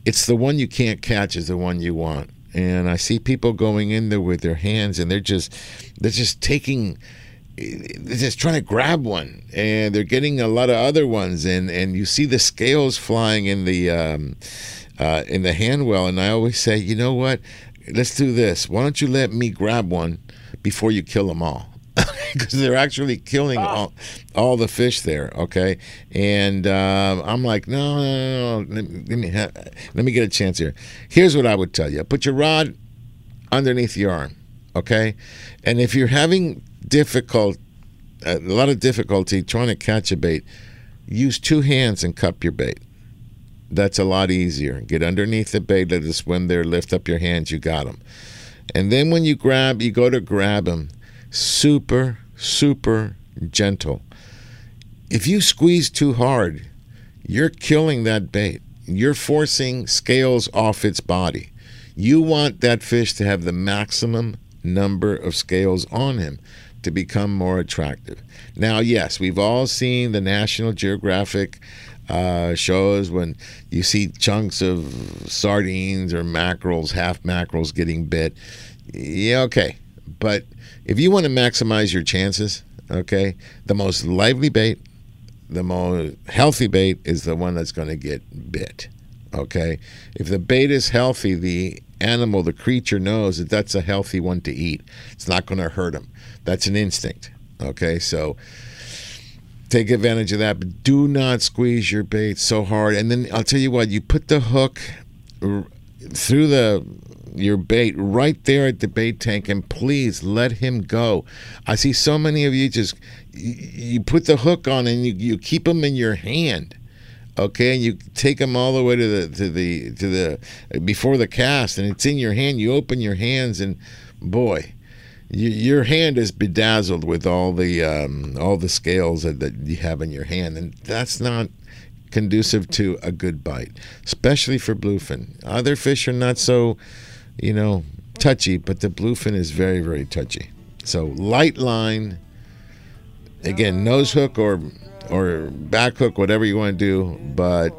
it's the one you can't catch is the one you want. And I see people going in there with their hands, and they're just they're just taking. They're just trying to grab one, and they're getting a lot of other ones, and and you see the scales flying in the um, uh, in the hand well. And I always say, you know what? Let's do this. Why don't you let me grab one before you kill them all? Because they're actually killing ah. all, all the fish there. Okay, and uh, I'm like, no, no, no, no. Let, me, let me have, let me get a chance here. Here's what I would tell you: put your rod underneath your arm, okay, and if you're having difficult a lot of difficulty trying to catch a bait, use two hands and cup your bait. That's a lot easier. Get underneath the bait, let it swim there, lift up your hands, you got them. And then when you grab, you go to grab them, super super gentle. If you squeeze too hard, you're killing that bait. You're forcing scales off its body. You want that fish to have the maximum number of scales on him to become more attractive. Now, yes, we've all seen the National Geographic uh, shows when you see chunks of sardines or mackerels, half mackerels getting bit. Yeah, okay. But if you want to maximize your chances, okay, the most lively bait, the most healthy bait is the one that's going to get bit, okay? If the bait is healthy, the animal, the creature knows that that's a healthy one to eat. It's not going to hurt him. That's an instinct, okay? So take advantage of that, but do not squeeze your bait so hard. And then I'll tell you what, you put the hook through the your bait right there at the bait tank, and please let him go. I see so many of you just, you put the hook on and you, you keep him in your hand. Okay, and you take them all the way to the to the to the before the cast, and it's in your hand. You open your hands, and boy, you, your hand is bedazzled with all the um, all the scales that, that you have in your hand, and that's not conducive to a good bite, especially for bluefin. Other fish are not so, you know, touchy, but the bluefin is very very touchy. So light line, again, nose hook or. or back hook, whatever you want to do, but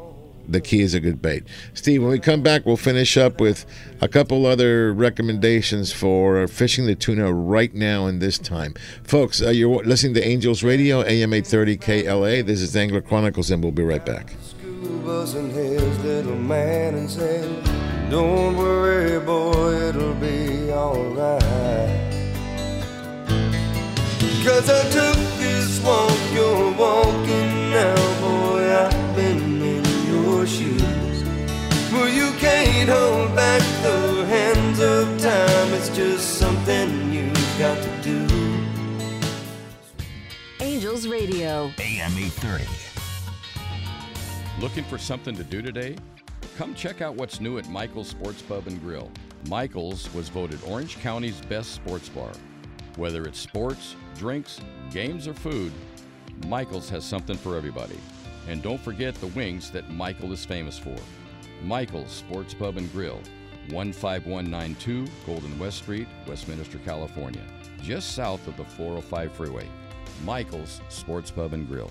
the key is a good bait. Steve, when we come back, we'll finish up with a couple other recommendations for fishing the tuna right now in this time. Folks, uh, you're listening to Angels Radio, A M eight thirty K L A. This is Angler Chronicles, and we'll be right back. Scuba's in his little man and said, "Don't worry, boy, it'll be all right. 'Cause I took this walk, you're walking now, boy, I've been in your shoes. Well, you can't hold back the hands of time, it's just something you've got to do." Angels Radio, A M eight thirty. Looking for something to do today? Come check out what's new at Michael's Sports Pub and Grill. Michael's was voted Orange County's best sports bar. Whether it's sports, drinks, games, or food, Michael's has something for everybody. And don't forget the wings that Michael is famous for. Michael's Sports Pub and Grill, one five one nine two Golden West Street, Westminster, California, just south of the four oh five freeway. Michael's Sports Pub and Grill.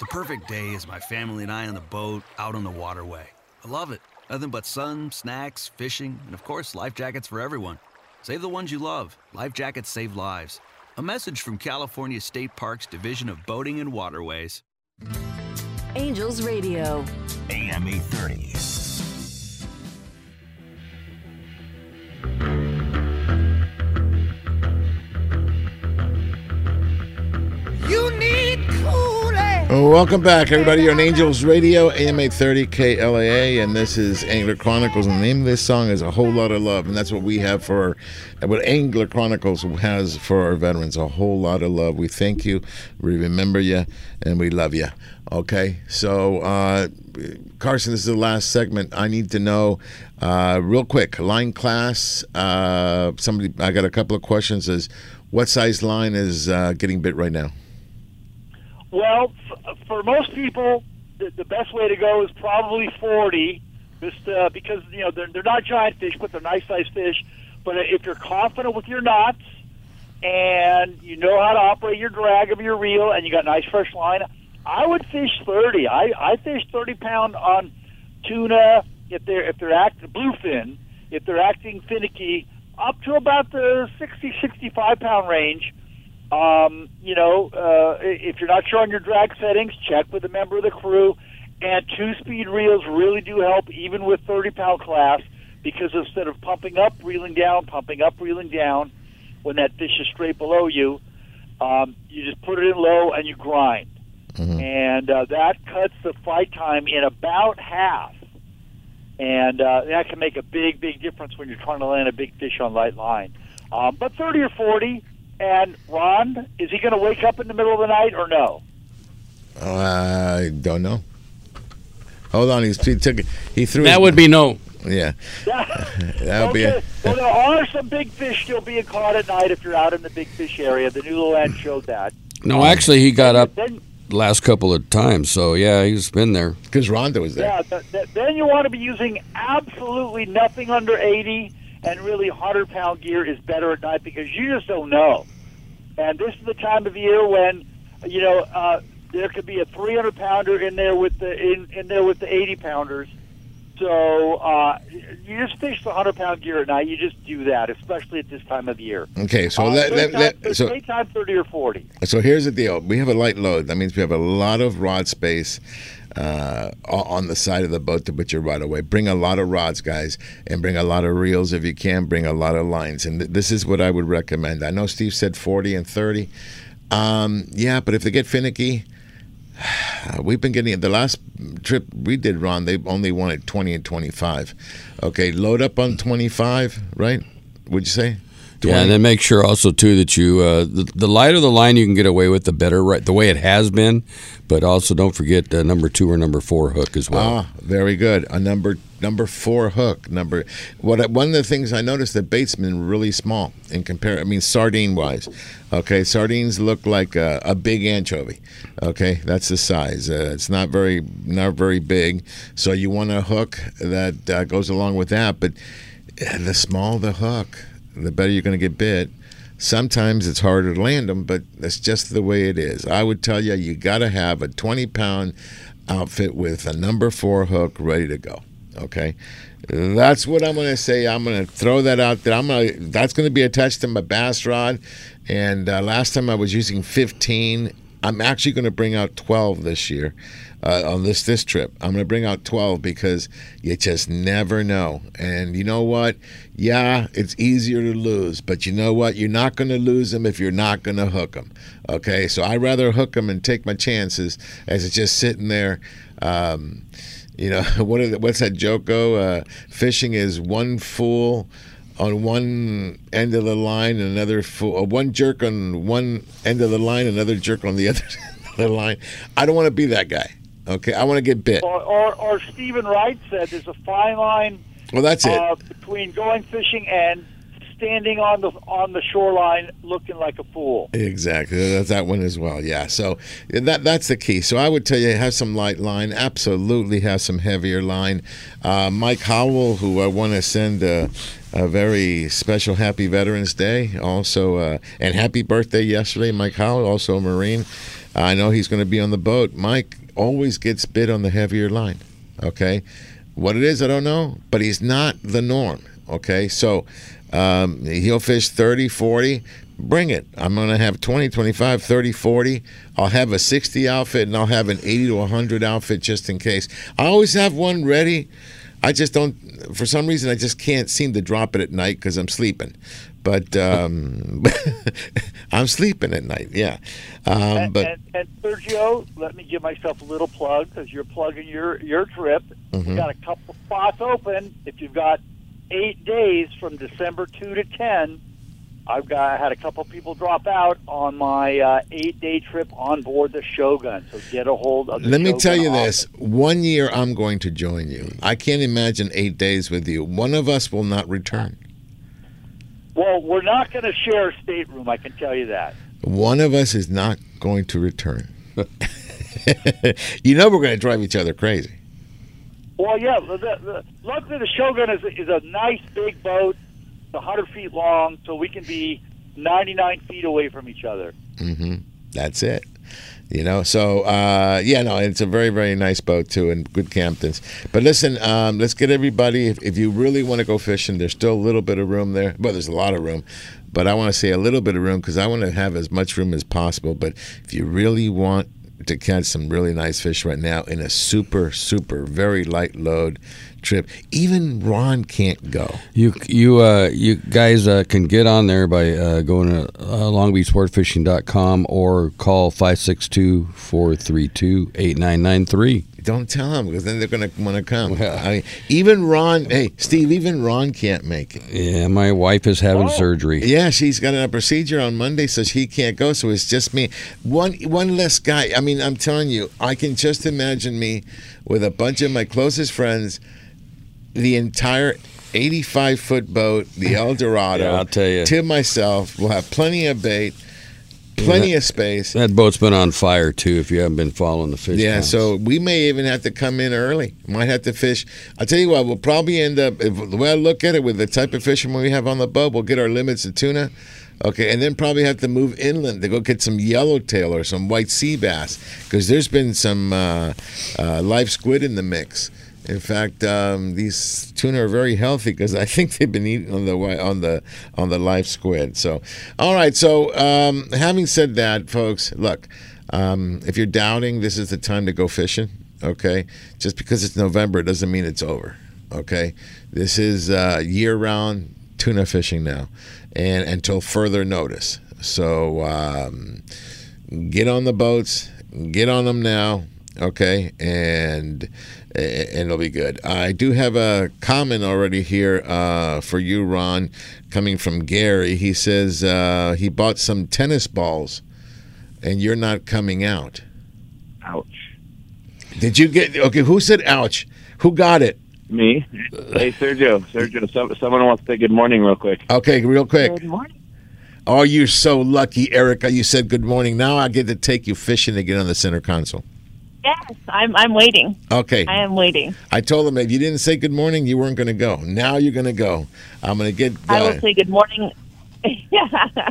The perfect day is my family and I on the boat, out on the waterway. I love it. Nothing but sun, snacks, fishing, and of course, life jackets for everyone. Save the ones you love. Life jackets save lives. A message from California State Parks Division of Boating and Waterways. Angels Radio. A M eight thirty. You need cool. Welcome back, everybody. You're on Angels Radio, A M eight thirty K L A A, and this is Angler Chronicles. And the name of this song is A Whole Lot of Love, and that's what we have for, what Angler Chronicles has for our veterans, a whole lot of love. We thank you, we remember you, and we love you. Okay, so uh, Carson, this is the last segment. I need to know, uh, real quick, line class. Uh, somebody, I got a couple of questions. Is what size line is uh, getting bit right now? Well, f for most people, the, the best way to go is probably forty, just uh, because you know they're, they're not giant fish, but they're nice-sized fish. But if you're confident with your knots and you know how to operate your drag of your reel and you got nice fresh line, I would fish thirty. I I fish thirty pound on tuna if they're if they're acting bluefin, if they're acting finicky, up to about the sixty, sixty-five pound range. Um, you know, uh, if you're not sure on your drag settings, check with a member of the crew. And two-speed reels really do help, even with thirty pound class, because instead of pumping up, reeling down, pumping up, reeling down, when that fish is straight below you, um, you just put it in low and you grind. Mm-hmm. And uh, that cuts the fight time in about half. And uh, that can make a big, big difference when you're trying to land a big fish on light line. Um, but thirty or forty... And Ron, is he going to wake up in the middle of the night or no? Uh, I don't know. Hold on, he's, he took it. He threw. That his, would be no. Yeah. that would okay. be. A, well, there are some big fish still being caught at night if you're out in the big fish area. The Newell ad showed that. No, actually, he got up then, last couple of times. So yeah, he's been there because Rhonda was there. Yeah. But then you want to be using absolutely nothing under eighty. And really, one hundred pound gear is better at night because you just don't know. And this is the time of year when, you know, uh, there could be a three hundred pounder in there with the in, in there with the eighty pounders. So uh, you just fish the one hundred pound gear at night. You just do that, especially at this time of year. Okay, so uh, that, that, time, that so daytime thirty or forty. So here's the deal: we have a light load. That means we have a lot of rod space. Uh, on the side of the boat to put your rod away. Bring a lot of rods, guys, and bring a lot of reels if you can. Bring a lot of lines, and th this is what I would recommend. I know Steve said forty and thirty. Um, yeah, but if they get finicky, we've been getting the last trip we did, Ron. They only wanted twenty and twenty-five. Okay, load up on twenty-five, right? Would you say? Yeah, and then make sure also too that you uh, the, the lighter the line you can get away with, the better. Right, the way it has been, but also don't forget uh, number two or number four hook as well. Ah, very good. A number number four hook number. What one of the things I noticed that bait's been really small in compare. I mean sardine wise. Okay, sardines look like a, a big anchovy. Okay, that's the size. Uh, it's not very not very big. So you want a hook that uh, goes along with that. But the small the hook, the better you're going to get bit. Sometimes it's harder to land them, but that's just the way it is. I would tell you, you got to have a twenty pound outfit with a number four hook ready to go. Okay, that's what I'm going to say. I'm going to throw that out there. I'm going to, that's going to be attached to my bass rod. And uh, last time I was using fifteen. I'm actually going to bring out twelve this year uh, on this this trip. I'm going to bring out twelve because you just never know. And you know what? Yeah, it's easier to lose, but you know what? You're not going to lose them if you're not going to hook them. Okay, so I'd rather hook them and take my chances as it's just sitting there. Um, you know, what are the, what's that joke go? Uh, fishing is one fool on one end of the line, another fool, one jerk on one end of the line, another jerk on the other end of the line. I don't want to be that guy. Okay, I want to get bit. Or, or, or Stephen Wright said, "There's a fine line." Well, that's it uh, between going fishing and standing on the on the shoreline looking like a fool. Exactly, that's that one as well. Yeah, so that that's the key. So I would tell you, have some light line. Absolutely, have some heavier line. Uh, Mike Howell, who I want to send a. A very special happy Veterans Day also, uh, and happy birthday yesterday, Mike Howell, also a Marine. I know he's going to be on the boat. Mike always gets bit on the heavier line, okay? What it is, I don't know, but he's not the norm, okay? So um, he'll fish thirty, forty. Bring it. I'm going to have twenty, twenty-five, thirty, forty. I'll have a sixty outfit, and I'll have an eighty to one hundred outfit just in case. I always have one ready. I just don't, for some reason, I just can't seem to drop it at night because I'm sleeping. But um, I'm sleeping at night, yeah. Um, and, but and, and Sergio, let me give myself a little plug because you're plugging your, your trip. Mm-hmm. We've got a couple spots open. If you've got eight days from December second to the tenth, I've got I had a couple people drop out on my uh, eight-day trip on board the Shogun. So get a hold of the Let Shogun me tell you office. This. One year I'm going to join you. I can't imagine eight days with you. One of us will not return. Well, we're not going to share a stateroom, I can tell you that. One of us is not going to return. You know we're going to drive each other crazy. Well, yeah. The, the, luckily, the Shogun is, is a nice big boat. one hundred feet long, so we can be ninety-nine feet away from each other. Mm-hmm. That's it. You know, so, uh, yeah, no, it's a very, very nice boat, too, and good Camptons. But listen, um, let's get everybody, if, if you really want to go fishing, there's still a little bit of room there. Well, there's a lot of room, but I want to say a little bit of room because I want to have as much room as possible. But if you really want to catch some really nice fish right now in a super, super, very light load trip. Even Ron can't go. You you uh, you guys uh, can get on there by uh, going to uh, long beach sport fishing dot com or call five six two, four three two, eight nine nine three. Don't tell them because then they're going to want to come. Well, I mean, even Ron, hey, Steve, even Ron can't make it. Yeah, my wife is having oh. surgery. Yeah, she's got a procedure on Monday, so she can't go, so it's just me. One one less guy. I mean, I'm telling you, I can just imagine me with a bunch of my closest friends, the entire eighty-five foot boat, the El Dorado, yeah, I'll tell you. To myself. We'll have plenty of bait. Plenty yeah, that, of space. That boat's been on fire, too, if you haven't been following the fish. Yeah, counts. So we may even have to come in early. Might have to fish. I'll tell you what, we'll probably end up, if, the way I look at it, with the type of fishermen we have on the boat, we'll get our limits of tuna. Okay, and then probably have to move inland to go get some yellowtail or some white sea bass because there's been some uh, uh, live squid in the mix. In fact, um, these tuna are very healthy because I think they've been eating on the on the on the live squid. So, all right. So, um, having said that, folks, look, um, if you're doubting, this is the time to go fishing. Okay, just because it's November doesn't mean it's over. Okay, this is uh, year-round tuna fishing now, and until further notice. So, um, get on the boats, get on them now. Okay, and and it'll be good. I do have a comment already here uh, for you, Ron, coming from Gary. He says uh, he bought some tennis balls, and you're not coming out. Ouch. Did you get, okay, who said ouch? Who got it? Me. Hey, Sergio. Sergio, some, someone wants to say good morning real quick. Okay, real quick. Good morning. Oh, you're so lucky, Erica. You said good morning. Now I get to take you fishing to get on the center console. Yes, I'm I'm waiting. Okay. I am waiting. I told them if you didn't say good morning, you weren't going to go. Now you're going to go. I'm going to get... Uh, I will say good morning. Yeah.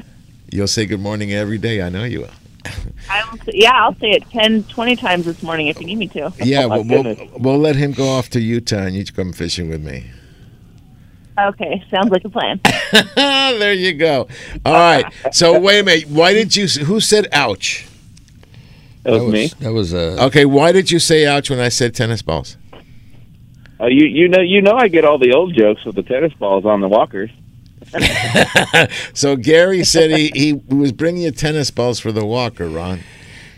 You'll say good morning every day. I know you will. I will say, yeah, I'll say it ten, twenty times this morning if you need me to. Yeah, oh, we'll, we'll, we'll let him go off to Utah and you come fishing with me. Okay, sounds like a plan. There you go. All right. So wait a minute. Why did you... Who said ouch? That was, that was me. That was uh, okay. Why did you say ouch when I said tennis balls? Uh, you you know you know I get all the old jokes with the tennis balls on the walkers. So Gary said he, he was bringing you tennis balls for the walker, Ron.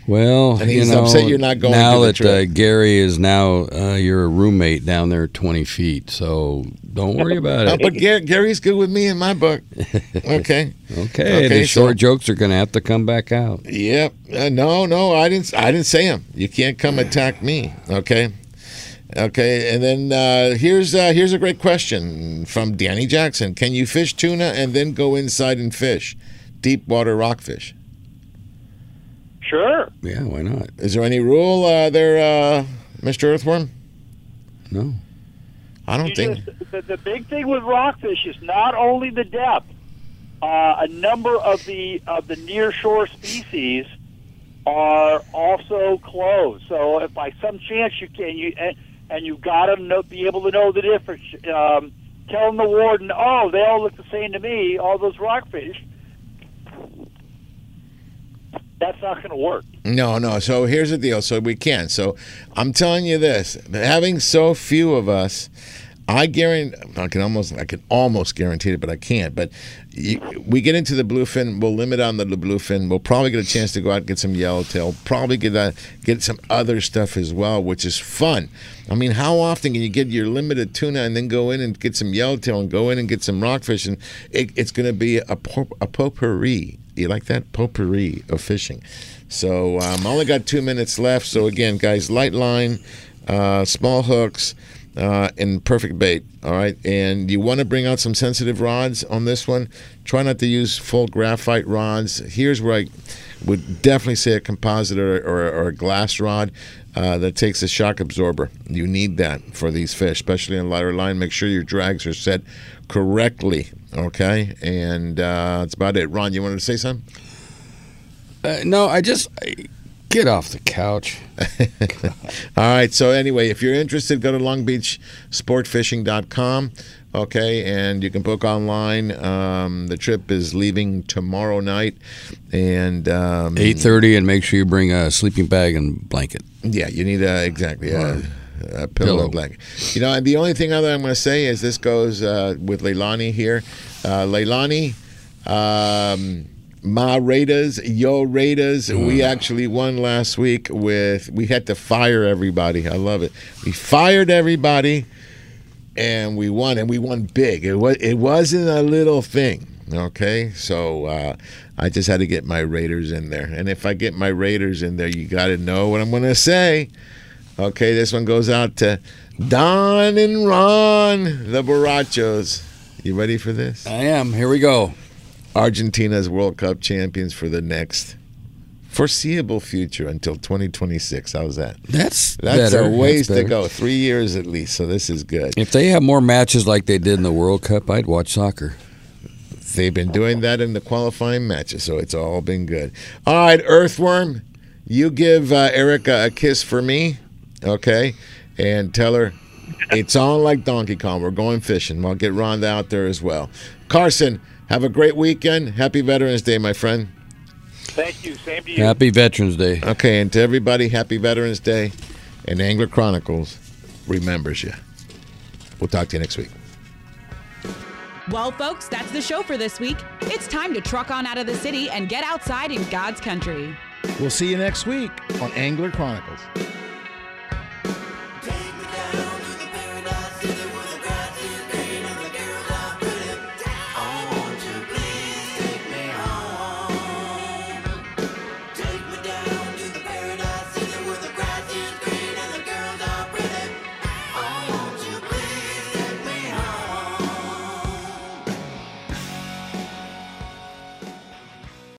Well, and he's you know, upset you're not going now to that uh, Gary is now uh, your roommate down there twenty feet, so don't worry about it. No, but Gar- Gary's good with me in my book. Okay. okay. Okay. The short so, jokes are going to have to come back out. Yep. Uh, no, no, I didn't. I didn't say them. You can't come attack me. Okay. Okay, and then uh, here's uh, here's a great question from Danny Jackson. Can you fish tuna and then go inside and fish deep water rockfish? Sure. Yeah, why not? Is there any rule uh, there, uh, Mister Earthworm? No. I don't you think... Just, the, the big thing with rockfish is not only the depth. Uh, a number of the, of the nearshore species are also closed. So if by some chance you can... you. Uh, And you've got to know, be able to know the difference. Um, telling the warden, oh, they all look the same to me, all those rockfish, that's not going to work. No, no. So here's the deal. So we can. So I'm telling you this. Having so few of us, I guarantee, I can almost, I can almost guarantee it, but I can't. But you, we get into the bluefin, we'll limit on the bluefin. We'll probably get a chance to go out and get some yellowtail. Probably get a, get some other stuff as well, which is fun. I mean, how often can you get your limited tuna and then go in and get some yellowtail and go in and get some rockfish? And it, it's going to be a, por- a potpourri. You like that? Potpourri of fishing. So I um, only got two minutes left. So again, guys, light line, uh, small hooks. Uh, and perfect bait, all right? And you want to bring out some sensitive rods on this one. Try not to use full graphite rods. Here's where I would definitely say a composite or, or, or a glass rod uh, that takes a shock absorber. You need that for these fish, especially in lighter line. Make sure your drags are set correctly, okay? And uh, that's about it. Ron, you wanted to say something? Uh, no, I just... I... Get off the couch. All right. So anyway, if you're interested, go to long beach sport fishing dot com. Okay, and you can book online. Um, the trip is leaving tomorrow night, and um, eight thirty. And make sure you bring a sleeping bag and blanket. Yeah, you need a exactly a, a pillow, pillow blanket. You know, and the only thing other I'm going to say is this goes uh, with Leilani here. Uh, Leilani. Um, Ma Raiders, Yo Raiders, we actually won last week with, we had to fire everybody. I love it. We fired everybody, and we won, and we won big. It, was, it wasn't a little thing, okay? So uh, I just had to get my Raiders in there. And if I get my Raiders in there, you got to know what I'm going to say. Okay, this one goes out to Don and Ron, the Borrachos. You ready for this? I am. Here we go. Argentina's World Cup champions for the next foreseeable future until twenty twenty-six. How's that? That's that's better. A ways that's to go. Three years at least, so this is good. If they have more matches like they did in the World Cup, I'd watch soccer. They've been doing that in the qualifying matches, so it's all been good. All right, Earthworm, you give uh, Erica a kiss for me, okay, and tell her it's on like Donkey Kong. We're going fishing. I'll get Rhonda out there as well. Carson, have a great weekend. Happy Veterans Day, my friend. Thank you. Same to you. Happy Veterans Day. Okay, and to everybody, happy Veterans Day. And Angler Chronicles remembers you. We'll talk to you next week. Well, folks, that's the show for this week. It's time to truck on out of the city and get outside in God's country. We'll see you next week on Angler Chronicles.